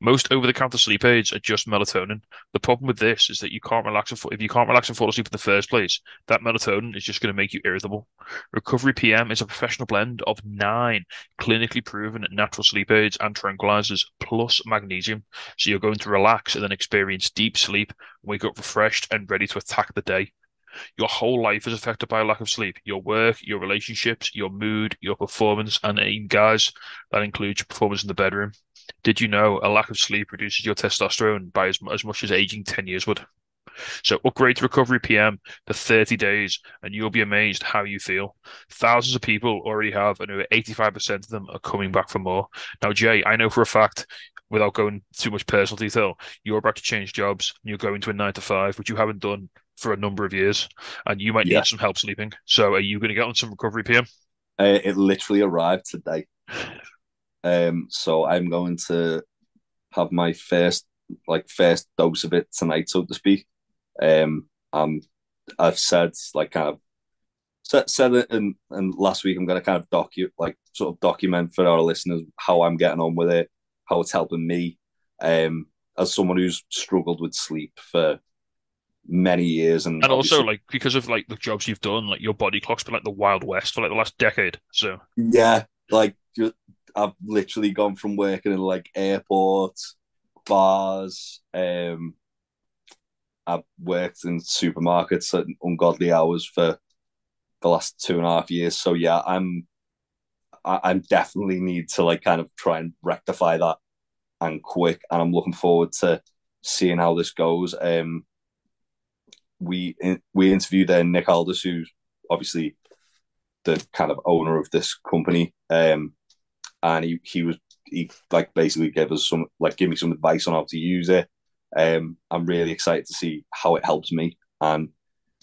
Most over-the-counter sleep aids are just melatonin. The problem with this is that you can't relax and if you can't relax and fall asleep in the first place, that melatonin is just going to make you irritable. Recovery P M is a professional blend of nine clinically proven natural sleep aids and tranquilizers plus magnesium, so you're going to relax and then experience deep sleep, wake up refreshed and ready to attack the day. Your whole life is affected by a lack of sleep. Your work, your relationships, your mood, your performance, and even guys, that includes your performance in the bedroom. Did you know a lack of sleep reduces your testosterone by as, as much as aging ten years would? So upgrade to Recovery P M for thirty days and you'll be amazed how you feel. Thousands of people already have, and over eighty-five percent of them are coming back for more. Now, Jay, I know for a fact, without going too much personal detail, you're about to change jobs and you're going to a nine to five, which you haven't done for a number of years, and you might yeah. need some help sleeping. So are you going to get on some Recovery P M? Uh, it literally arrived today. Um, so I'm going to have my first, like, first dose of it tonight, so to speak. Um, I'm, I've said, like, kind of said, said it, and and last week I'm going to kind of docu, like, sort of document for our listeners how I'm getting on with it, how it's helping me, um, as someone who's struggled with sleep for many years, and and also like because of like the jobs you've done, like your body clock's been like the Wild West for like the last decade. So yeah, like just. I've literally gone from working in like airports, bars. Um, I've worked in supermarkets at ungodly hours for the last two and a half years. So yeah, I'm, I, I'm definitely need to like kind of try and rectify that, and quick. And I'm looking forward to seeing how this goes. Um, we we interviewed uh, Nick Aldis, who's obviously the kind of owner of this company. Um. And he, he was he like basically gave us some like give me some advice on how to use it. Um, I'm really excited to see how it helps me, and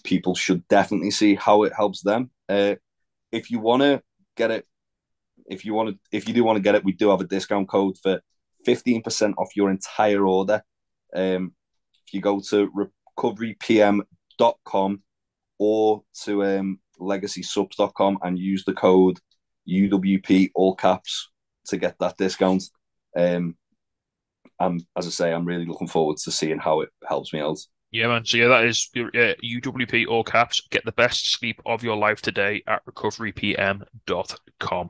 people should definitely see how it helps them. Uh, if you want to get it, if you want to, if you do want to get it, we do have a discount code for fifteen percent off your entire order. Um, if you go to recovery p m dot com or to um, legacy subs dot com and use the code U W P all caps to get that discount. Um, and as I say, I'm really looking forward to seeing how it helps me out. Yeah, man. So yeah, that is uh, U W P all caps. Get the best sleep of your life today at recovery p m dot com.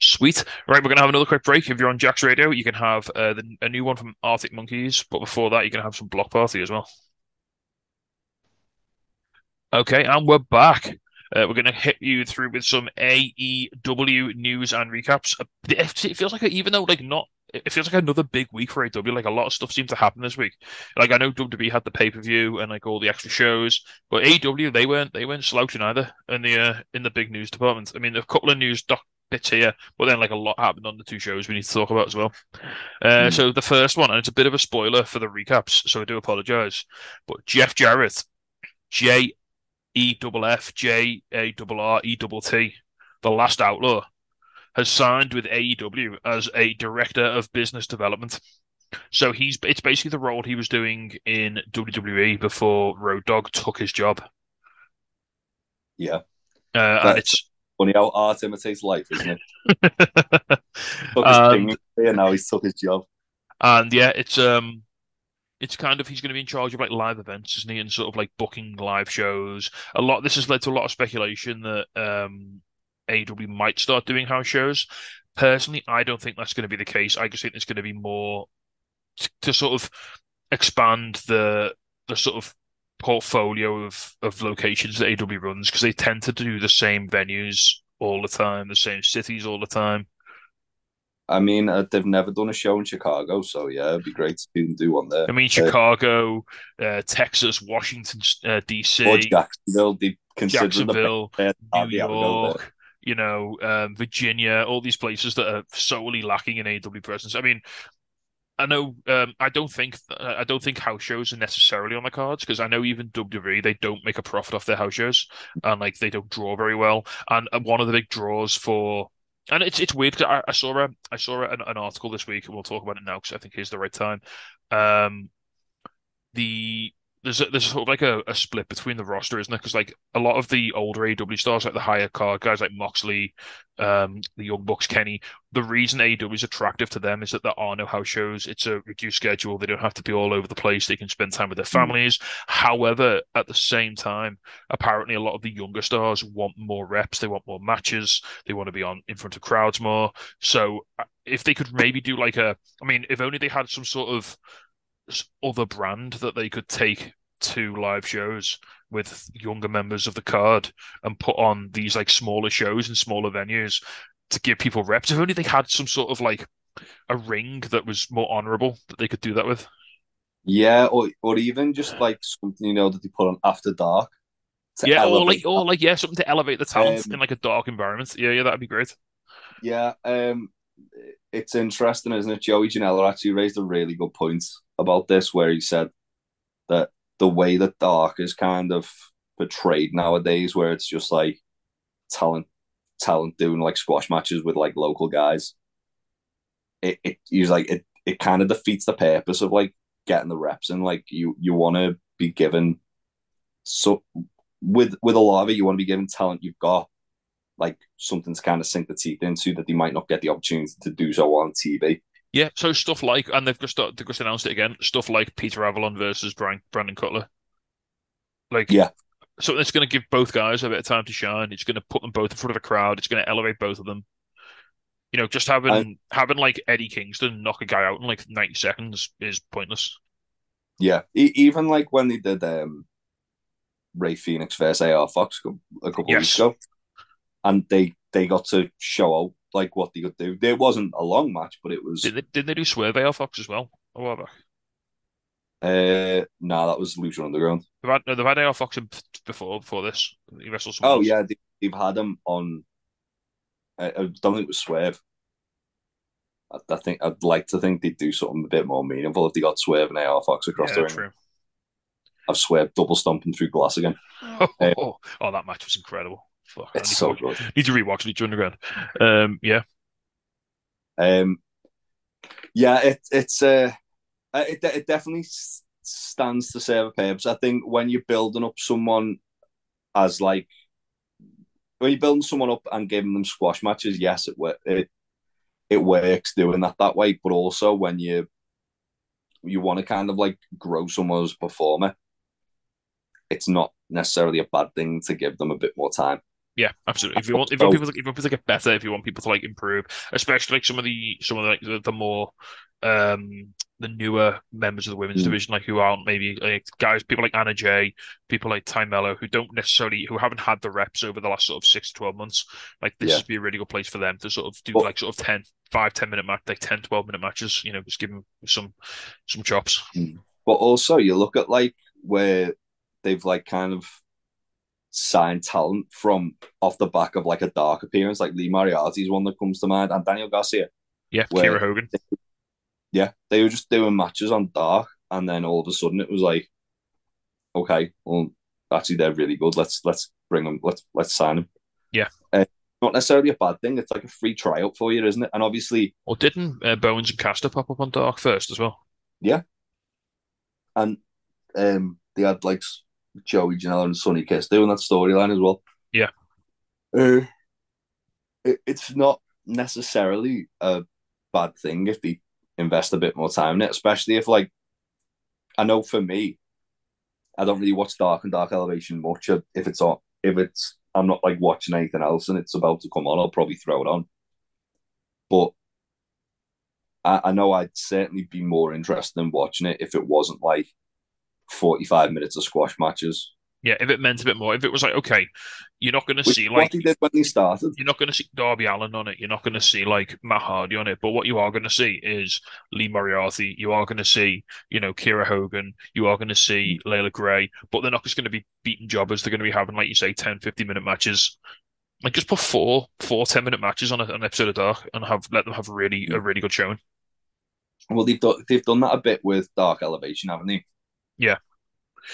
Sweet. Right, we're going to have another quick break. If you're on Jack's Radio, you can have uh, the, a new one from Arctic Monkeys, but before that, you're going to have some Block Party as well. Okay, and we're back. Uh, we're going to hit you through with some A E W news and recaps. It feels like, even though like not, it feels like another big week for A E W. Like a lot of stuff seems to happen this week. Like I know W W E had the pay per view and like all the extra shows, but A E W they weren't they weren't slouching either in the uh, in the big news department. I mean, a couple of news doc bits here, but then like a lot happened on the two shows we need to talk about as well. Uh, mm. So the first one, and it's a bit of a spoiler for the recaps, so I do apologise, but Jeff Jarrett, J. E double F J A double R E double T, the Last Outlaw, has signed with A E W as a director of business development. So he's it's basically the role he was doing in W W E before Road Dogg took his job. Yeah. Uh, and it's funny how art imitates life, isn't it? Took his um, thing and now he's took his job. And yeah, it's um it's kind of, he's going to be in charge of like live events, isn't he? And sort of like booking live shows. A lot this has led to a lot of speculation that um A E W might start doing house shows. Personally, I don't think that's going to be the case. I just think it's going to be more to, to sort of expand the the sort of portfolio of, of locations that A E W runs, because they tend to do the same venues all the time, the same cities all the time. I mean, uh, they've never done a show in Chicago, so yeah, it'd be great to do one there. I mean, Chicago, uh, uh, Texas, Washington, uh, D C, or Jacksonville, they consider Jacksonville, the New York, you know, um, Virginia, all these places that are solely lacking in A E W presence. I mean, I know, um, I don't think, I don't think house shows are necessarily on the cards, because I know even W W E, they don't make a profit off their house shows, and like they don't draw very well. And one of the big draws for, and it's it's weird, because I, I saw a I saw an, an article this week, and we'll talk about it now because I think here's the right time. Um, the there's a, there's sort of like a, a split between the roster, isn't there? Because like a lot of the older A E W stars, like the higher card guys like Moxley, um, the Young Bucks, Kenny. The reason A E W is attractive to them is that there are no house shows. It's a reduced schedule. They don't have to be all over the place. They can spend time with their families. Mm. However, at the same time, apparently a lot of the younger stars want more reps. They want more matches. They want to be on in front of crowds more. So if they could maybe do like a, I mean, if only they had some sort of other brand that they could take to live shows with younger members of the card and put on these like smaller shows and smaller venues to give people reps. If only they had some sort of like a ring that was more honourable that they could do that with. Yeah, or or even just like something, you know, that they put on after dark. Yeah, or like, or like yeah, something to elevate the talent um, in like a dark environment. Yeah, yeah, that'd be great. Yeah, um, it's interesting, isn't it? Joey Janela actually raised a really good point about this, where he said that the way that dark is kind of portrayed nowadays, where it's just like talent talent doing like squash matches with like local guys, it, it he was like it it kind of defeats the purpose of like getting the reps, and like you you want to be given, so with with a lot of it, you want to be given talent you've got like something to kind of sink the teeth into that they might not get the opportunity to do so on T V. Yeah, so stuff like, and they've just they've just announced it again, stuff like Peter Avalon versus Brian, Brandon Cutler. Like, yeah, something that's going to give both guys a bit of time to shine. It's going to put them both in front of a crowd. It's going to elevate both of them. You know, just having I, having like Eddie Kingston knock a guy out in like ninety seconds is pointless. Yeah, e- even like when they did um, Ray Phoenix versus A R Fox a couple yes. weeks ago, and they they got to show out like what they could do. It wasn't a long match, but it was. Did they, didn't they do Swerve A R Fox as well? Or whatever. Uh, no, nah, that was Lucha Underground. They've had, no, they've had A R Fox before before this. He wrestled. Oh else. yeah, they, they've had him on. I, I don't think it was Swerve. I, I think I'd like to think they'd do something a bit more meaningful if they got Swerve and A R Fox across yeah, the ring. True. I've Swerve double stomping through glass again. Oh, um, oh, oh, that match was incredible. Fuck, it's so to, good. Need to rewatch Lucha Underground. Um, yeah, um, yeah. It it's uh, it it definitely stands to serve a purpose. I think when you're building up someone as like when you're building someone up and giving them squash matches, yes, it it it works doing that that way. But also when you you want to kind of like grow someone as a performer, it's not necessarily a bad thing to give them a bit more time. Yeah, absolutely. If you want, if you want people, to, if you want people to get better, if you want people to like improve, especially like some of the some of the, like the, the more um, the newer members of the women's mm. division, like who aren't maybe like guys, people like Anna Jay, people like Ty Mello, who don't necessarily who haven't had the reps over the last sort of six to twelve months. Like this yeah. would be a really good place for them to sort of do but, like sort of ten, five, ten minute match, like ten, twelve minute matches. You know, just give them some some chops. But also, you look at like where they've like kind of signed talent from off the back of like a dark appearance, like Lee Moriarty's one that comes to mind, and Daniel Garcia. Yeah, Kira Hogan. They, yeah, they were just doing matches on dark, and then all of a sudden it was like, okay, well, actually they're really good. Let's let's bring them. Let's let's sign them. Yeah, uh, not necessarily a bad thing. It's like a free tryout for you, isn't it? And obviously... Well, didn't uh, Bowens and Castor pop up on Dark first as well? Yeah. And um, they had, like, Joey, Janela and Sonny Kiss doing that storyline as well. Yeah. Uh, it, it's not necessarily a bad thing if they invest a bit more time in it, especially if, like, I know for me, I don't really watch Dark and Dark Elevation much. If it's on, if it's, I'm not like watching anything else and it's about to come on, I'll probably throw it on. But I, I know I'd certainly be more interested in watching it if it wasn't like forty-five minutes of squash matches. Yeah, if it meant a bit more. If it was like, okay, you're not going to see like... What he did when he started. You're not going to see Darby Allin on it. You're not going to see like Matt Hardy on it. But what you are going to see is Lee Moriarty. You are going to see, you know, Kiera Hogan. You are going to see Layla Gray. But they're not just going to be beating jobbers. They're going to be having, like you say, ten, fifteen-minute matches. Like, just put four, four ten-minute matches on a, an episode of Dark and have let them have really a really good showing. Well, they've, do- they've done that a bit with Dark Elevation, haven't they? Yeah.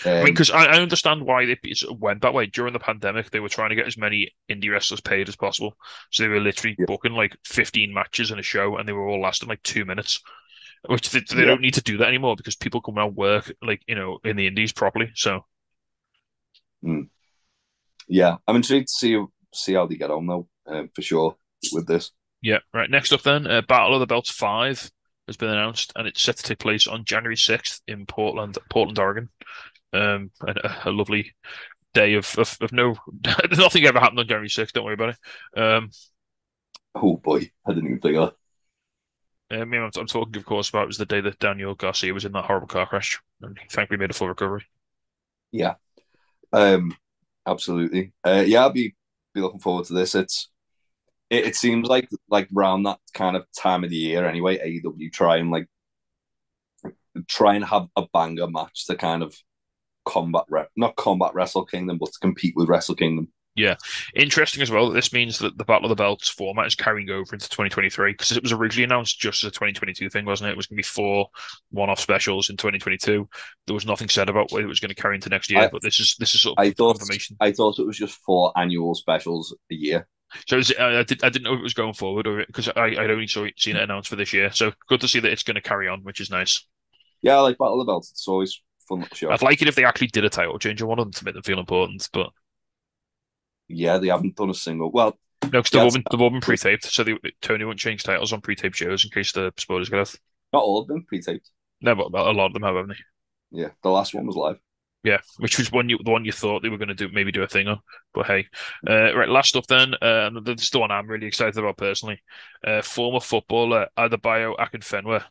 Um, I mean, because I, I understand why it went that way. During the pandemic, they were trying to get as many indie wrestlers paid as possible. So they were literally yeah. booking like fifteen matches in a show and they were all lasting like two minutes, which they, they yeah. don't need to do that anymore because people can now work like, you know, in the indies properly. So, mm. yeah, I'm intrigued to see, see how they get on though, um, for sure, with this. Yeah, right. Next up then, uh, Battle of the Belts five has been announced and it's set to take place on January sixth in Portland, Portland, Oregon. Um, a, a lovely day of of, of no nothing ever happened on January sixth. Don't worry about it. Um, oh boy, I didn't even think of that. I mean, I'm, I'm talking, of course, about it was the day that Daniel Garcia was in that horrible car crash, and he thankfully made a full recovery. Yeah, um, absolutely. Uh, yeah, I'll be be looking forward to this. It's it, it seems like like around that kind of time of the year anyway. A E W try and like try and have a banger match to kind of. Combat, re- not combat Wrestle Kingdom, but to compete with Wrestle Kingdom. Yeah, interesting as well. This means that the Battle of the Belts format is carrying over into twenty twenty-three because it was originally announced just as a twenty twenty-two thing, wasn't it? It was going to be four one-off specials in twenty twenty-two. There was nothing said about whether it was going to carry into next year, I, but this is this is sort of I thought, confirmation. I thought it was just four annual specials a year. So was, I, I, did, I didn't know if it was going forward or because I I'd only saw it, seen it announced for this year. So good to see that it's going to carry on, which is nice. Yeah, I like Battle of the Belts. It's always. Fun show. I'd like it if they actually did a title change on one of them to make them feel important, but yeah, they haven't done a single. Well, no, because they've, they've all been pre-taped, so they, Tony won't change titles on pre-taped shows in case the spoilers get out. Not all of them pre-taped. No, but a lot of them have, haven't they? Yeah, the last one was live. Yeah, which was one you, the one you thought they were going to do, maybe do a thing on. But hey, uh, right, last up then, uh, this is the one I'm really excited about personally. Uh, former footballer Adebayo Akinfenwa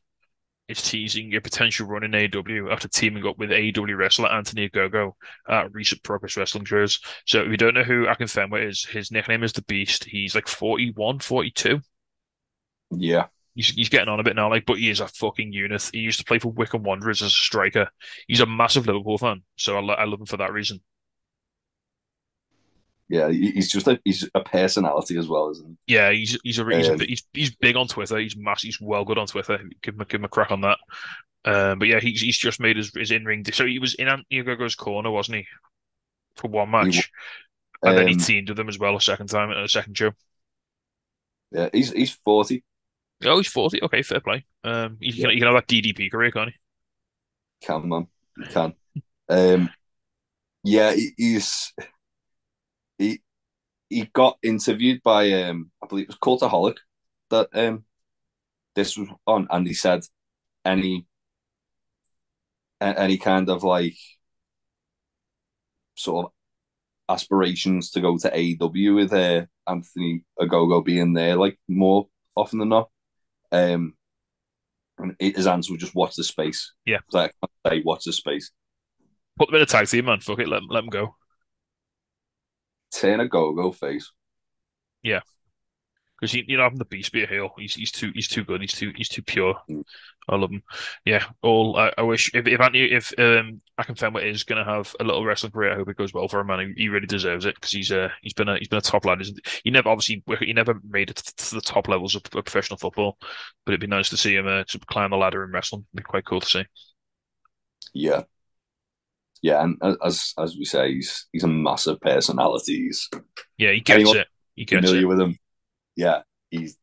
is teasing a potential run in A E W after teaming up with A E W wrestler Anthony Ogogo at recent Progress Wrestling shows. So if you don't know who Akinfenwa is, his nickname is The Beast. He's like forty-one, forty-two. Yeah. He's, he's getting on a bit now, like, but he is a fucking unit. He used to play for Wycombe Wanderers as a striker. He's a massive Liverpool fan, so I, lo- I love him for that reason. Yeah, he's just a he's a personality as well, isn't he? Yeah, he's he's a he's, um, he's he's big on Twitter. He's massive. He's well good on Twitter. Give him, give him a crack on that. Um, but yeah, he's he's just made his, his in ring. So he was in Anthony Ogogo's corner, wasn't he, for one match, he, um, and then he teamed with them as well a second time at a second show. Yeah, he's he's forty. Oh, he's forty. Okay, fair play. Um, you can yeah. you can have that D D P career, can't he? Can man, you can. um, yeah, he, he's. He he got interviewed by um I believe it was Cultaholic that um this was on, and he said any any kind of like sort of aspirations to go to A E W with uh, Anthony Ogogo being there like more often than not, um and his answer was just watch the space. Yeah, like I can't say watch the space. Put them in a tag team, man. Fuck it, let let them go. Turn a go-go face. Yeah, because you you know having the Beast be a heel. He's he's too he's too good. He's too he's too pure. Mm. I love him. Yeah. All I, I wish if if Anthony, if um Akinfenwa is going to have a little wrestling career, I hope it goes well for him, man. He, he really deserves it because he's uh he's been a he's been a top lad. Isn't he? He never obviously he never made it to the top levels of professional football, but it'd be nice to see him uh, to climb the ladder in wrestling. It'd be quite cool to see. Yeah. Yeah, and as as we say, he's he's a massive personality. He's, yeah, he gets anyone, it. You familiar it. with him? Yeah, he's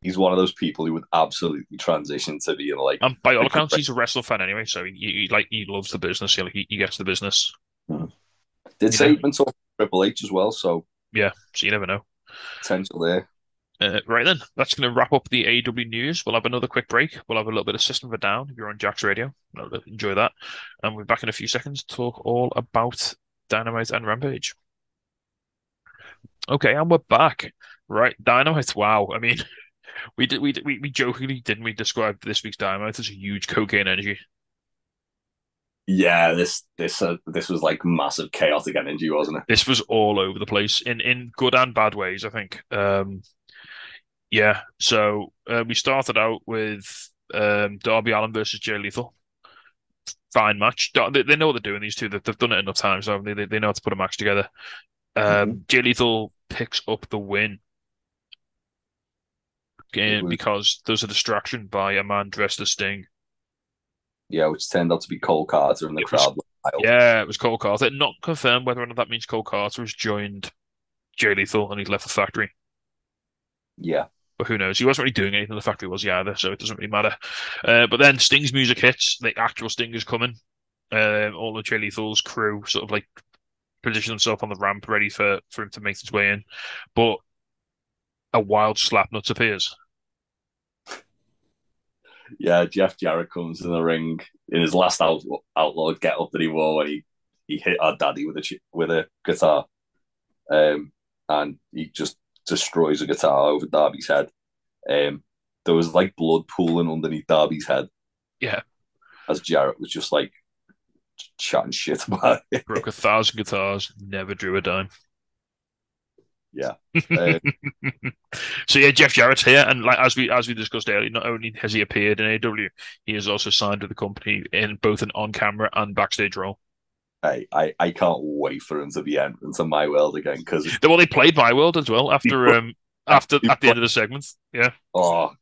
he's one of those people who would absolutely transition to being like. And by all accounts, he's a wrestling fan anyway, so he, he like he loves the business. He, like, he gets the business. Hmm. Did you say he's been talking to Triple H as well? So yeah, so you never know. Potential there. Uh, right then, that's going to wrap up the A E W news. We'll have another quick break. We'll have a little bit of System of a Down if you're on Jack's Radio. Enjoy that. And we'll be back in a few seconds to talk all about Dynamite and Rampage. Okay, and we're back. Right, Dynamite, wow. I mean, we did, we we we jokingly, didn't we, describe this week's Dynamite as a huge cocaine energy? Yeah, this this uh, this was like massive chaotic energy, wasn't it? This was all over the place, in, in good and bad ways, I think. Um, yeah, so uh, we started out with um, Darby Allin versus Jay Lethal. Fine match. They, they know what they're doing, these two. They've, they've done it enough times, haven't they? They, they know how to put a match together. Um, mm-hmm. Jay Lethal picks up the win and, because there's a distraction by a man dressed as Sting. Yeah, which turned out to be Cole Carter in the it crowd. Was, yeah, it was Cole Carter. Not confirmed whether or not that means Cole Carter has joined Jay Lethal and he's left the factory. Yeah. But who knows? He wasn't really doing anything in the factory, was he, either, so it doesn't really matter. Uh, but then Sting's music hits. The actual Sting is coming. Uh, all of Jay Lethal's crew sort of like position themselves on the ramp ready for, for him to make his way in. But a wild slapnuts appears. Yeah, Jeff Jarrett comes in the ring in his last out, outlaw get-up that he wore when he, he hit our daddy with a, with a guitar. Um, and he just destroys a guitar over Darby's head. Um, there was like blood pooling underneath Darby's head. Yeah. As Jarrett was just like chatting shit about it. Broke a thousand guitars, never drew a dime. Yeah. Um, so yeah, Jeff Jarrett's here, and like as we as we discussed earlier, not only has he appeared in A E W, he has also signed with the company in both an on-camera and backstage role. I, I, I can't wait for him to be entrance on My World again because well, they played My World as well after put, um after at the end of the segment. Yeah. Oh,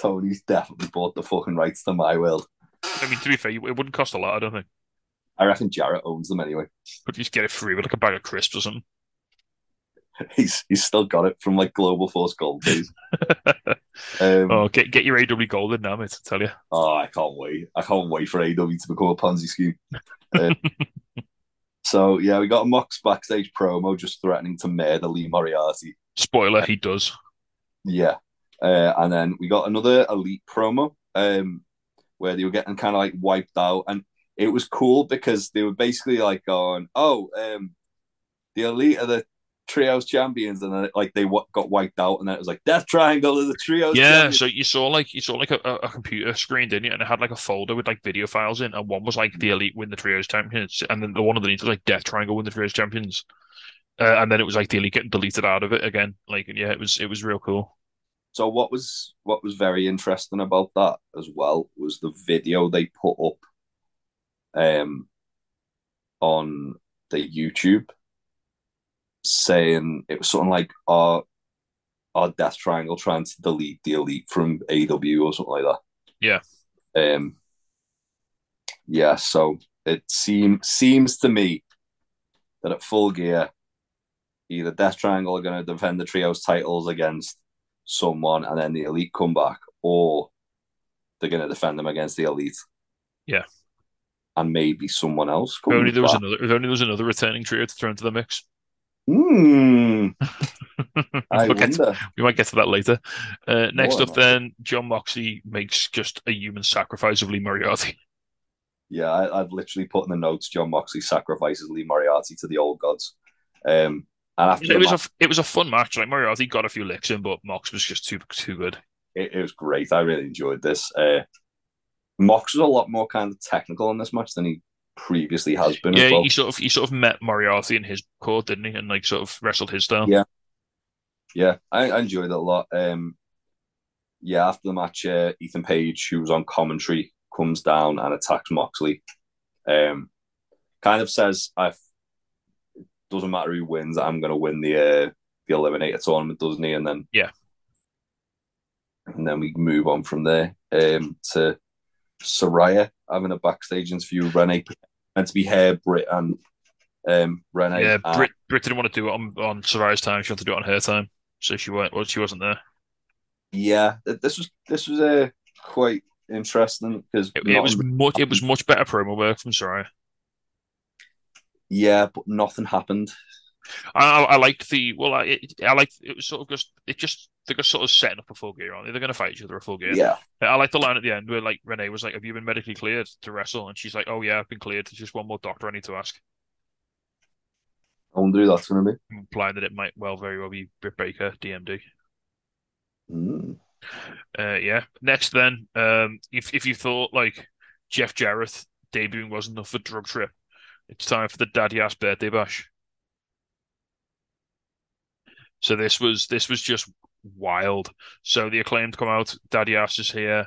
Tony's definitely bought the fucking rights to My World. I mean, to be fair, it wouldn't cost a lot. I don't think. I reckon Jarrett owns them anyway. Could you just get it free with like a bag of crisps or something? He's he's still got it from like Global Force Gold days. um, oh, get get your A W Gold in now, mate, I tell you. Oh, I can't wait! I can't wait for A W to become a Ponzi scheme. Uh, so yeah, we got a Mox backstage promo just threatening to murder Lee Moriarty. Spoiler: he does. Yeah, uh, and then we got another Elite promo um, where they were getting kind of like wiped out, and it was cool because they were basically like going, "Oh, um, the Elite are the Trios champions," and then like they w- got wiped out, and then it was like Death Triangle is the Trios. Yeah, champions. So you saw like you saw like a, a computer screen, didn't you? And it had like a folder with like video files in, and one was like the Elite win the Trios champions, and then the one underneath was like Death Triangle win the Trios champions, uh, and then it was like the Elite getting deleted out of it again. Like yeah, it was it was real cool. So what was what was very interesting about that as well was the video they put up, um, on the YouTube. Saying it was something like our our Death Triangle trying to delete the Elite from A E W or something like that. Yeah. Um yeah, so it seem, seems to me that at Full Gear, either Death Triangle are gonna defend the Trios titles against someone and then the Elite come back, or they're gonna defend them against the Elite. Yeah. And maybe someone else comes only there back. Was another if only there was another returning trio to throw into the mix. Mm. I we'll to, we might get to that later. Uh, next up, then, Jon Moxley makes just a human sacrifice of Lee Moriarty. Yeah, I, I've literally put in the notes Jon Moxley sacrifices Lee Moriarty to the old gods. Um, and after it was match, a it was a fun match. Like Moriarty got a few licks in, but Mox was just too too good. It, it was great. I really enjoyed this. Uh, Mox was a lot more kind of technical in this match than he previously has been. Yeah, well. he sort of he sort of met Moriarty in his core, didn't he? And like sort of wrestled his style. Yeah, yeah, I, I enjoyed it a lot. Um, yeah, after the match, uh, Ethan Page, who was on commentary, comes down and attacks Moxley. Um, kind of says, "I doesn't matter who wins, I'm going to win the uh, the Eliminator tournament," doesn't he? And then yeah, and then we move on from there um, to Saraya having a backstage interview with Renee, meant to be Hair Britt and um, Renee. Yeah, Britt, Britt didn't want to do it on, on Sarai's time. She wanted to do it on her time, so she weren't. Well, she wasn't there. Yeah, this was this was a uh, quite interesting because it, it was much happened. It was much better promo work from Sarai. Yeah, but nothing happened. I, I liked the well. I it, I liked it was sort of just it just they got sort of setting up a full gear, aren't they? They're going to fight each other a full gear. Yeah. I like the line at the end where like Renee was like, "Have you been medically cleared to wrestle?" And she's like, "Oh yeah, I've been cleared. There's just one more doctor I need to ask." I wonder who that's going to be. Implying that it might well very well be Britt Baker, D M D. Mm. Uh, yeah. Next, then, um, if if you thought like Jeff Jarrett debuting wasn't enough for Drug Trip, it's time for the Daddy Ass Birthday Bash. So this was this was just wild. So the Acclaimed come out. Daddy Ass is here.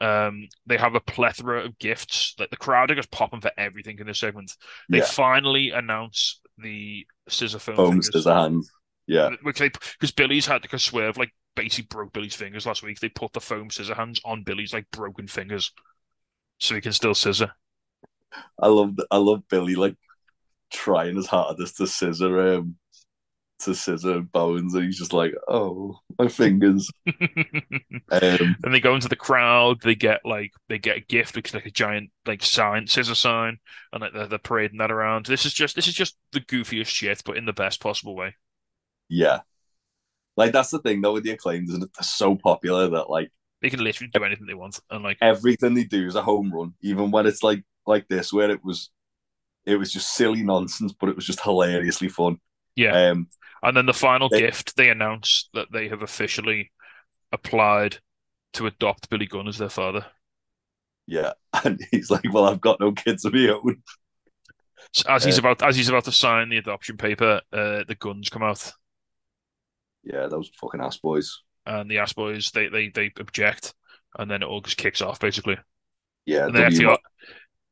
Um, they have a plethora of gifts. Like the crowd are just popping for everything in this segment. They yeah. finally announce the scissor phone. Foam scissor hand. Yeah, which they because Billy's had to swerve like. Basically broke Billy's fingers last week. They put the foam scissor hands on Billy's like broken fingers, so he can still scissor. I love, I love Billy like trying his hardest to scissor um to scissor Bones, and he's just like, "Oh, my fingers." um, and they go into the crowd. They get like they get a gift, which is like a giant like sign, scissor sign, and like they're, they're parading that around. This is just this is just the goofiest shit, but in the best possible way. Yeah. Like, that's the thing, though, with the Acclaimed, isn't it? They're so popular that, like... They can literally do anything they want. And, like... Everything they do is a home run, even when it's, like, like this, where it was... It was just silly nonsense, but it was just hilariously fun. Yeah. Um, and then the final they, gift, they announced that they have officially applied to adopt Billy Gunn as their father. Yeah. And he's like, well, I've got no kids of my own. So as, uh, he's about, as he's about to sign the adoption paper, uh, the Guns come out. Yeah, those fucking ass boys. And the ass boys, they they, they object, and then it all just kicks off, basically. Yeah, and then W- F T R,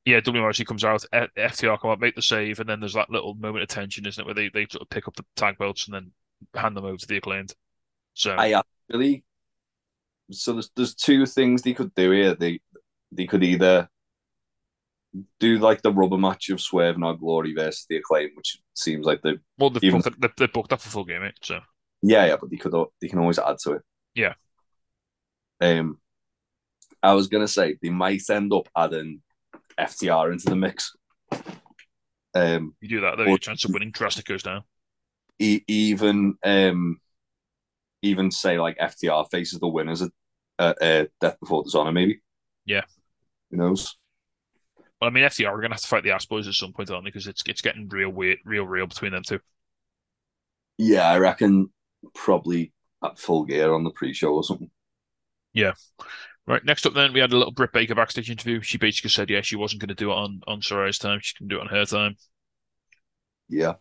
yeah, W R C comes out, F T R come out, make the save, and then there's that little moment of tension, isn't it, where they, they sort of pick up the tag belts and then hand them over to the Acclaimed. So I actually, so there's there's two things they could do here. They they could either do like the rubber match of Swerve and Our Glory versus the Acclaimed, which seems like they well they've even... booked they've, they've booked that for full game, mate. So. Yeah, yeah, but they could they can always add to it. Yeah. Um, I was gonna say they might end up adding F T R into the mix. Um, you do that, though, your chance of winning drastically goes down. E- even um, even say like F T R faces the winners at uh, uh, Death Before Dishonor, maybe. Yeah. Who knows? Well, I mean, F T R are gonna have to fight the Ass Boys at some point, aren't they? Because it's it's getting real weird, real real between them two. Yeah, I reckon. Probably at Full Gear on the pre-show or something. Yeah. Right, next up then, we had a little Britt Baker backstage interview. She basically said, yeah, she wasn't going to do it on, on Sarai's time. She can do it on her time. Yeah.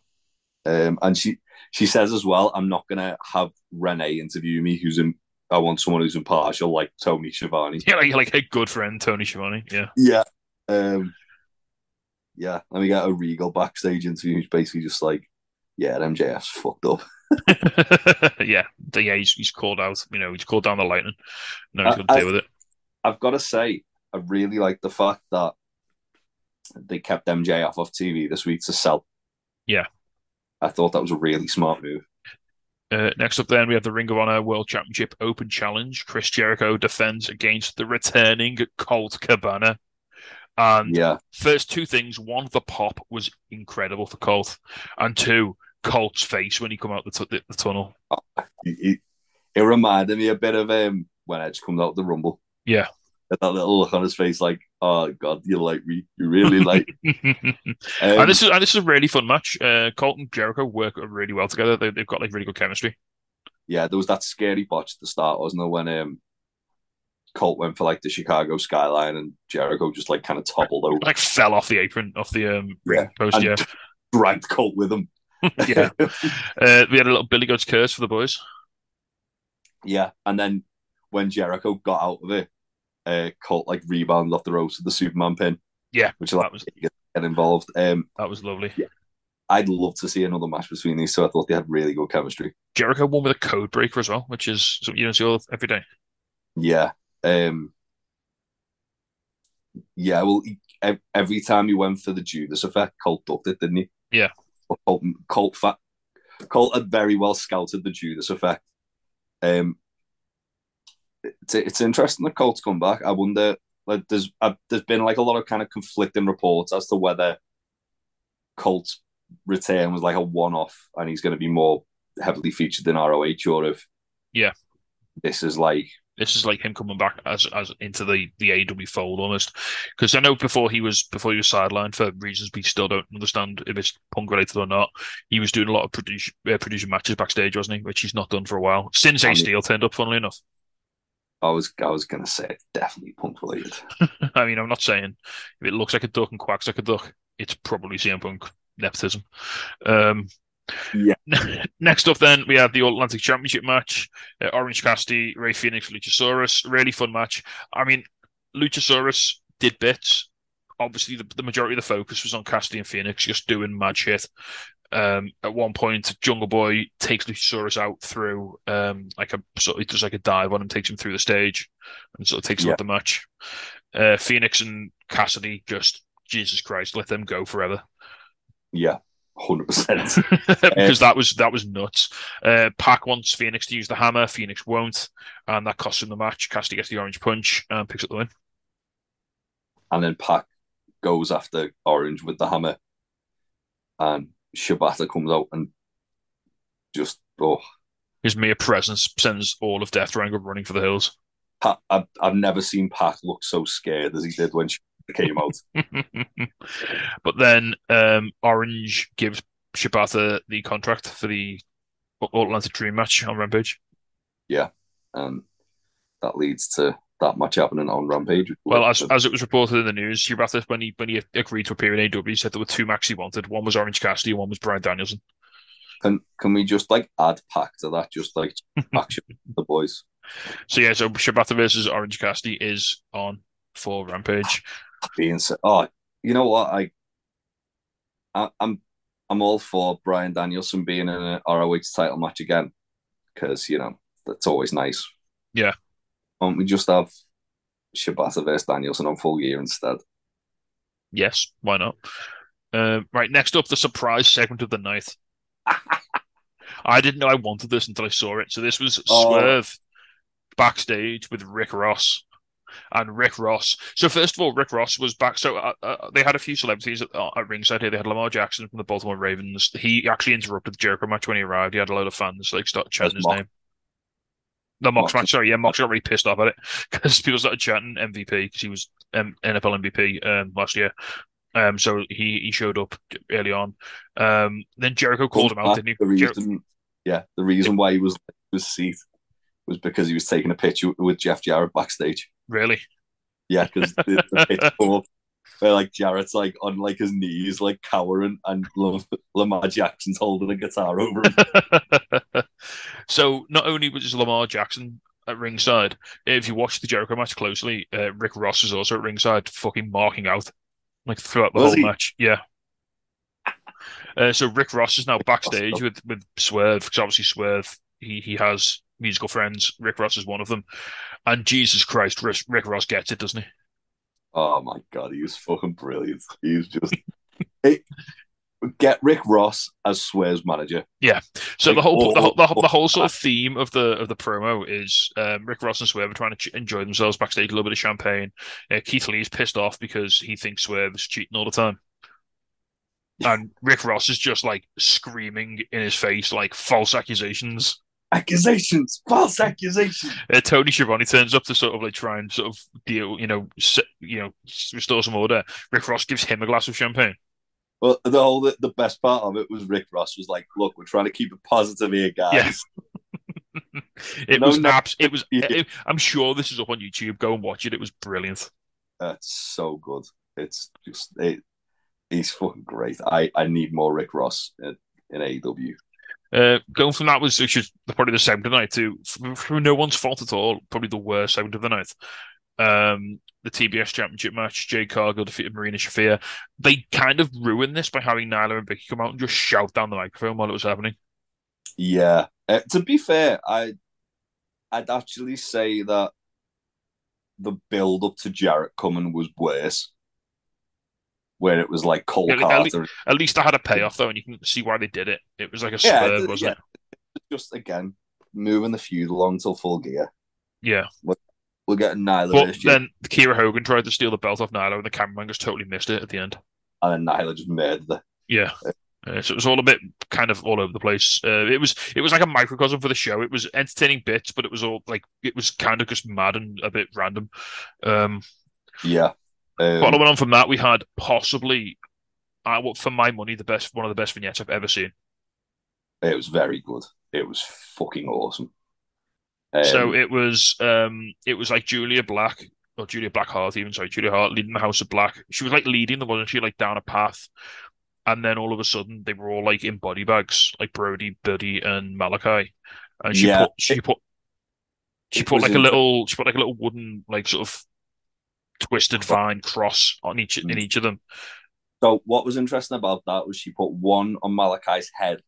Um, and she, she says as well, I'm not going to have Renee interview me, who's in, I want someone who's impartial, like Tony Schiavone. Yeah, like, like a good friend, Tony Schiavone. Yeah. Yeah. Um, yeah. And we got a Regal backstage interview, who's basically just like, yeah, M J F's fucked up. yeah, yeah, he's he's called out. You know, he's called down the lightning. No, he's going to deal with it. I've got to say, I really like the fact that they kept M J F off T V this week to sell. Yeah, I thought that was a really smart move. Uh, next up, then we have the Ring of Honor World Championship Open Challenge. Chris Jericho defends against the returning Colt Cabana. And yeah. First two things: one, the pop was incredible for Colt, and two. Colt's face when he come out the, t- the, the tunnel. Oh, it, it reminded me a bit of um, when Edge comes out of the Rumble. Yeah. That little look on his face like, oh, God, you like me. You really like me. um, and, this is, and this is a really fun match. Uh, Colt and Jericho work really well together. They, they've got like really good chemistry. Yeah, there was that scary botch at the start, wasn't there, when um, Colt went for like the Chicago Skyline and Jericho just like kind of toppled over. Like fell off the apron, off the um, ring yeah. post, and yeah. dragged Colt with him. yeah, uh, we had a little Billy Goat's curse for the boys. Yeah, and then when Jericho got out of it, uh, Colt like rebounded off the ropes with the Superman pin. Yeah, which allowed was to get involved. Um, that was lovely. Yeah. I'd love to see another match between these two. I thought they had really good chemistry. Jericho won with a code breaker as well, which is something you don't see all every day. Yeah, um, yeah. Well, he, every time he went for the Judas effect, Colt ducked it, didn't he? Yeah. Colt, fa- Colt had very well scouted the Judas effect. Um, it's, it's interesting that Colt's come back. I wonder, like, there's uh, there's been like a lot of kind of conflicting reports as to whether Colt's return was like a one-off and he's going to be more heavily featured in R O H, or if yeah, this is like this is like him coming back as as into the the A E W fold almost. Because I know before he was before he was sidelined for reasons we still don't understand if it's Punk related or not, he was doing a lot of produce, uh, producing matches backstage, wasn't he? Which he's not done for a while since Ace Steel turned up. Funnily enough, I was I was going to say it's definitely Punk related. I mean, I'm not saying if it looks like a duck and quacks like a duck, it's probably C M Punk nepotism. Um, Yeah. Next up, then we have the All Atlantic Championship match: uh, Orange Cassidy, Rey Fénix, Luchasaurus. Really fun match. I mean, Luchasaurus did bits. Obviously, the, the majority of the focus was on Cassidy and Fénix just doing mad shit. Um, at one point, Jungle Boy takes Luchasaurus out through um, like a sort of does like a dive on him, takes him through the stage, and sort of takes yeah. out the match. Uh, Fénix and Cassidy just Jesus Christ, let them go forever. Yeah. one hundred percent because that was that was nuts. Uh, Pac wants Fénix to use the hammer. Fénix won't, and that costs him the match. Cassidy gets the orange punch and picks up the win. And then Pac goes after Orange with the hammer, and Shibata comes out and just oh, his mere presence sends all of Death Triangle running for the hills. Pac, I've, I've never seen Pac look so scared as he did when. She- came out. But then um, Orange gives Shibata the contract for the All Atlantic Dream match on Rampage. Yeah, and that leads to that match happening on Rampage. Well, as as it was reported in the news, Shibata, when he, when he agreed to appear in A E W, said there were two matches he wanted. One was Orange Cassidy and one was Bryan Danielson. Can can we just like add Pac to that? Just like action the boys. So yeah, so Shibata versus Orange Cassidy is on for Rampage. Being so, oh, you know what? I, I, I'm, I'm all for Bryan Danielson being in an R O H title match again, because you know that's always nice. Yeah, won't we just have Shibata versus Danielson on Full Gear instead? Yes, why not? Uh, right, next up, the surprise segment of the night. I didn't know I wanted this until I saw it. So this was oh. Swerve backstage with Rick Ross. And Rick Ross. So first of all, Rick Ross was back. So uh, uh, they had a few celebrities at, uh, at ringside here. They had Lamar Jackson from the Baltimore Ravens. He actually interrupted the Jericho match when he arrived. He had a load of fans like start chanting his Mox. name. The Mox, Mox match. Sorry, yeah, Mox got really pissed off at it because people started chanting M V P because he was um, N F L M V P um, last year. Um, so he, he showed up early on. Um, then Jericho called him out, didn't he? The reason, Jer- yeah, the reason why he was was seat was because he was taking a picture with Jeff Jarrett backstage. Really? Yeah, because the, the picture up where like Jarrett's like on like his knees, like cowering, and Lamar Jackson's holding a guitar over him. So not only was Lamar Jackson at ringside, if you watch the Jericho match closely, uh, Rick Ross is also at ringside, fucking marking out like throughout the was whole he? match. Yeah. Uh, so Rick Ross is now backstage with with Swerve, because obviously Swerve he he has musical friends. Rick Ross is one of them. And Jesus Christ, Rick Ross gets it, doesn't he? Oh my God, he was fucking brilliant. He was just... it, get Rick Ross as Swear's manager. Yeah. So like, the whole oh, the whole, the whole, the whole sort of theme of the of the promo is um, Rick Ross and Swerve are trying to ch- enjoy themselves backstage, a little bit of champagne. Uh, Keith Lee is pissed off because he thinks Swerve is cheating all the time. And Rick Ross is just like screaming in his face, like false accusations. Accusations, false accusations. Uh, Tony Schiavone turns up to sort of like try and sort of deal, you know, sit, you know, restore some order. Rick Ross gives him a glass of champagne. Well, the whole the, the best part of it was Rick Ross was like, "Look, we're trying to keep it positive here, guys." Yeah. it, no, was no, abs- it was abs. It was. I'm sure this is up on YouTube. Go and watch it. It was brilliant. That's so good. It's just it, he's fucking great. I, I need more Rick Ross in, in A E W. Uh, going from that was which is probably the segment of the night to from no one's fault at all, probably the worst segment of the night. Um, the T B S Championship match, Jade Cargill defeated Marina Shafir. They kind of ruined this by having Nyla and Becky come out and just shout down the microphone while it was happening. Yeah, uh, to be fair, I I'd actually say that the build up to Jarrett coming was worse where it was like cold yeah, cards. At, le- or... at least I had a payoff though, and you can see why they did it. It was like a yeah, spur, wasn't yeah. it? Just again moving the feud along till Full Gear. Yeah, we're, we're getting Nyla. But then Kiera Hogan tried to steal the belt off Nyla, and the cameraman just totally missed it at the end. And then Nyla just murdered her. Yeah. Uh, so it was all a bit kind of all over the place. Uh, it was it was like a microcosm for the show. It was entertaining bits, but it was all like it was kind of just mad and a bit random. Um, yeah. Um, following on from that, we had possibly, uh, for my money, the best one of the best vignettes I've ever seen. It was very good. It was fucking awesome. Um, so it was um, it was like Julia Black. Or Julia Black Hart, even sorry, Julia Hart leading the House of Black. She was like leading them, wasn't she? Like down a path. And then all of a sudden, they were all like in body bags, like Brody, Buddy, and Malachi. And she yeah, put, she it, put, she put like a little, she put like a little wooden, like sort of twisted vine cross on each in each of them. So what was interesting about that was she put one on Malachi's head,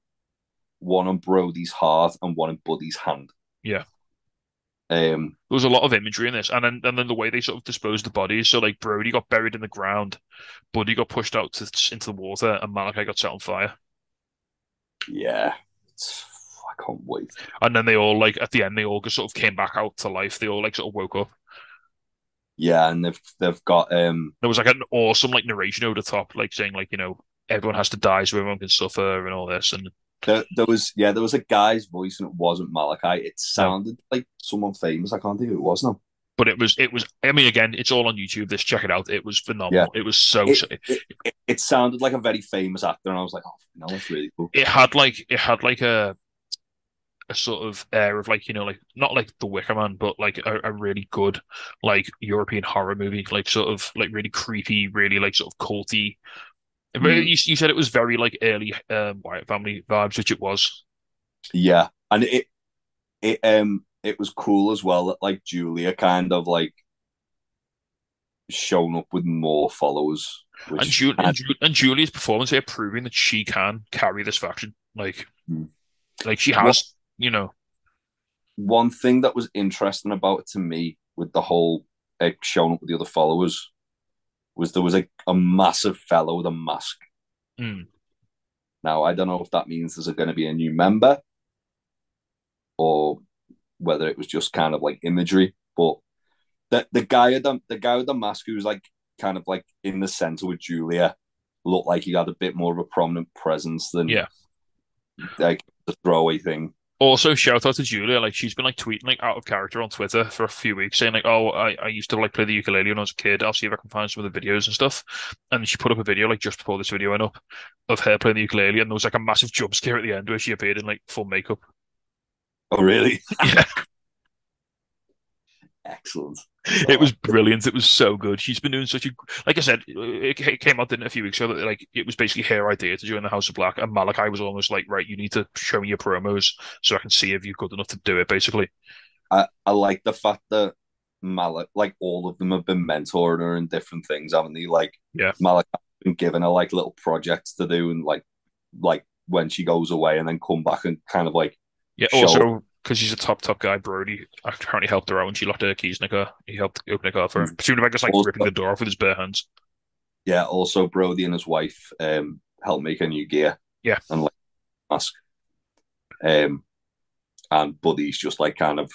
one on Brody's heart, and one in Buddy's hand. Yeah. Um, there was a lot of imagery in this, and then and then the way they sort of disposed the bodies. So like Brody got buried in the ground, Buddy got pushed out to, into the water, and Malachi got set on fire. Yeah, it's, I can't wait. And then they all like at the end they all just sort of came back out to life. They all like sort of woke up. Yeah, and they've they've got um. There was like an awesome like narration over the top, like saying like you know everyone has to die so everyone can suffer and all this and. There, there was yeah, there was a guy's voice, and it wasn't Malachi. It sounded like someone famous. I can't think who it was now. But it was, it was. I mean, again, it's all on YouTube. This check it out. It was phenomenal. Yeah. It was so. It, it, it, it sounded like a very famous actor, and I was like, oh no, that's really cool. It had like it had like a a sort of air of like you know like not like The Wicker Man, but like a, a really good like European horror movie, like sort of like really creepy, really like sort of culty. Mm. You, you said it was very like early um, Wyatt Family vibes, which it was. Yeah, and it it um it was cool as well that like Julia kind of like shown up with more followers, and, Ju- had... and, Ju- and Julia's performance here proving that she can carry this faction. Like, mm. like she has, what, you know. One thing that was interesting about it to me with the whole uh, showing up with the other followers. Was there was a, a massive fellow with a mask. Mm. Now, I don't know if that means there's going to be a new member or whether it was just kind of like imagery. But the, the, guy, with the, the guy with the mask who was like kind of like in the center with Julia looked like he had a bit more of a prominent presence than yeah. like the throwaway thing. Also, shout out to Julia. Like she's been like tweeting like out of character on Twitter for a few weeks, saying like, "Oh, I, I used to like play the ukulele when I was a kid. I'll see if I can find some of the videos and stuff." And she put up a video like just before this video went up of her playing the ukulele, and there was like a massive jump scare at the end where she appeared in like full makeup. Oh, really? Yeah. Excellent. It was brilliant. It was so good. She's been doing such a like I said. It, it came out didn't it, a few weeks ago that like it was basically her idea to join the House of Black, and Malachi was almost like, right, you need to show me your promos so I can see if you're good enough to do it. Basically, I, I like the fact that Malachi, like all of them, have been mentoring her in different things, haven't they? Like, yeah, Malachi has been giving her like little projects to do, and like like when she goes away and then come back and kind of like yeah, show also. Because she's a top, top guy, Brody apparently helped her out when she locked her keys in a car. He helped open a car for her. Presumably by just like also, ripping the door off with his bare hands. Yeah, also Brody and his wife um, helped make a new gear. Yeah. And like mask. Um, and Buddy's just like kind of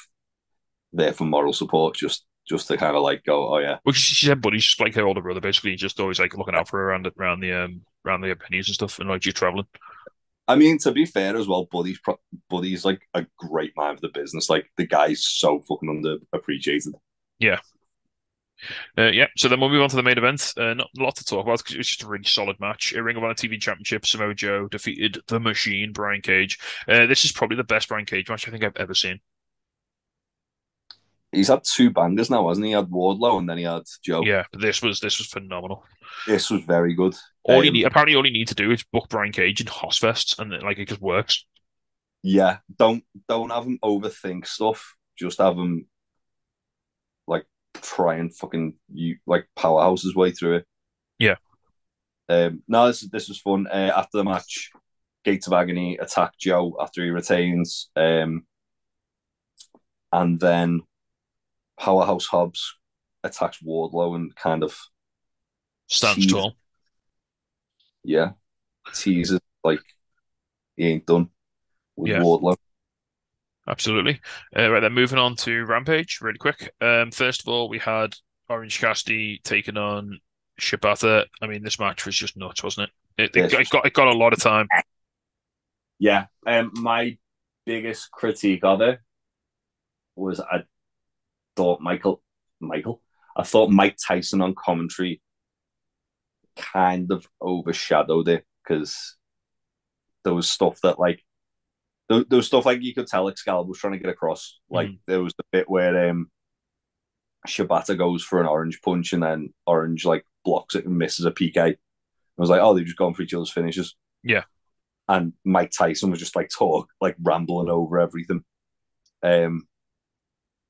there for moral support, just just to kind of like go, oh yeah. Well, she, she said Buddy's just like her older brother, basically. He's just always like looking out for her around, around the um, around the pennies and stuff, and like she's traveling. I mean, to be fair as well, Buddy's pro- Buddy's like a great man for the business. Like the guy's so fucking underappreciated. Yeah, uh, yeah. So then we'll move on to the main event. Uh, not a lot to talk about because it was just a really solid match. A Ring of Honor T V Championship. Samoa Joe defeated The Machine, Brian Cage. Uh, this is probably the best Brian Cage match I think I've ever seen. He's had two bangers now, hasn't he? He had Wardlow and then he had Joe. Yeah, but this was this was phenomenal. This was very good. All um, you need, apparently, all you need to do is book Brian Cage in Hosfest, and like it just works. Yeah, don't don't have him overthink stuff. Just have him like try and fucking you like powerhouse his way through it. Yeah. Um, no, this this was fun. Uh, after the match, Gates of Agony attacked Joe after he retains, um, and then. Powerhouse Hobbs attacks Wardlow and kind of stands tall. yeah, teases like he ain't done with yeah. Wardlow. Absolutely. Uh, right then, moving on to Rampage really quick. Um, first of all, we had Orange Cassidy taking on Shibata. I mean, this match was just nuts, wasn't it? It, it, yes. it got it got a lot of time. Yeah, um, my biggest critique of it was I thought Michael, Michael, I thought Mike Tyson on commentary kind of overshadowed it, because there was stuff that like there, there was stuff like you could tell Excalibur was trying to get across. Like mm. there was the bit where um, Shibata goes for an orange punch and then Orange like blocks it and misses a P K. I was like, oh, they've just gone for each other's finishes. Yeah. And Mike Tyson was just like talk, like rambling over everything. Um,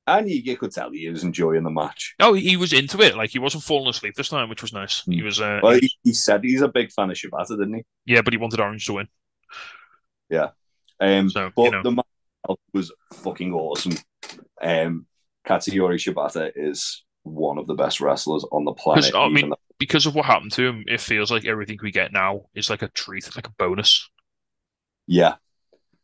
and you could tell he was enjoying the match. Oh, he was into it. Like he wasn't falling asleep this time, which was nice. He was. Uh, well, he, he said he's a big fan of Shibata, didn't he? Yeah, but he wanted Orange to win. Yeah. Um, so, but you know. The match was fucking awesome. Um, Katsuyori Shibata is one of the best wrestlers on the planet. I mean, though- because of what happened to him, it feels like everything we get now is like a treat, it's like a bonus. Yeah.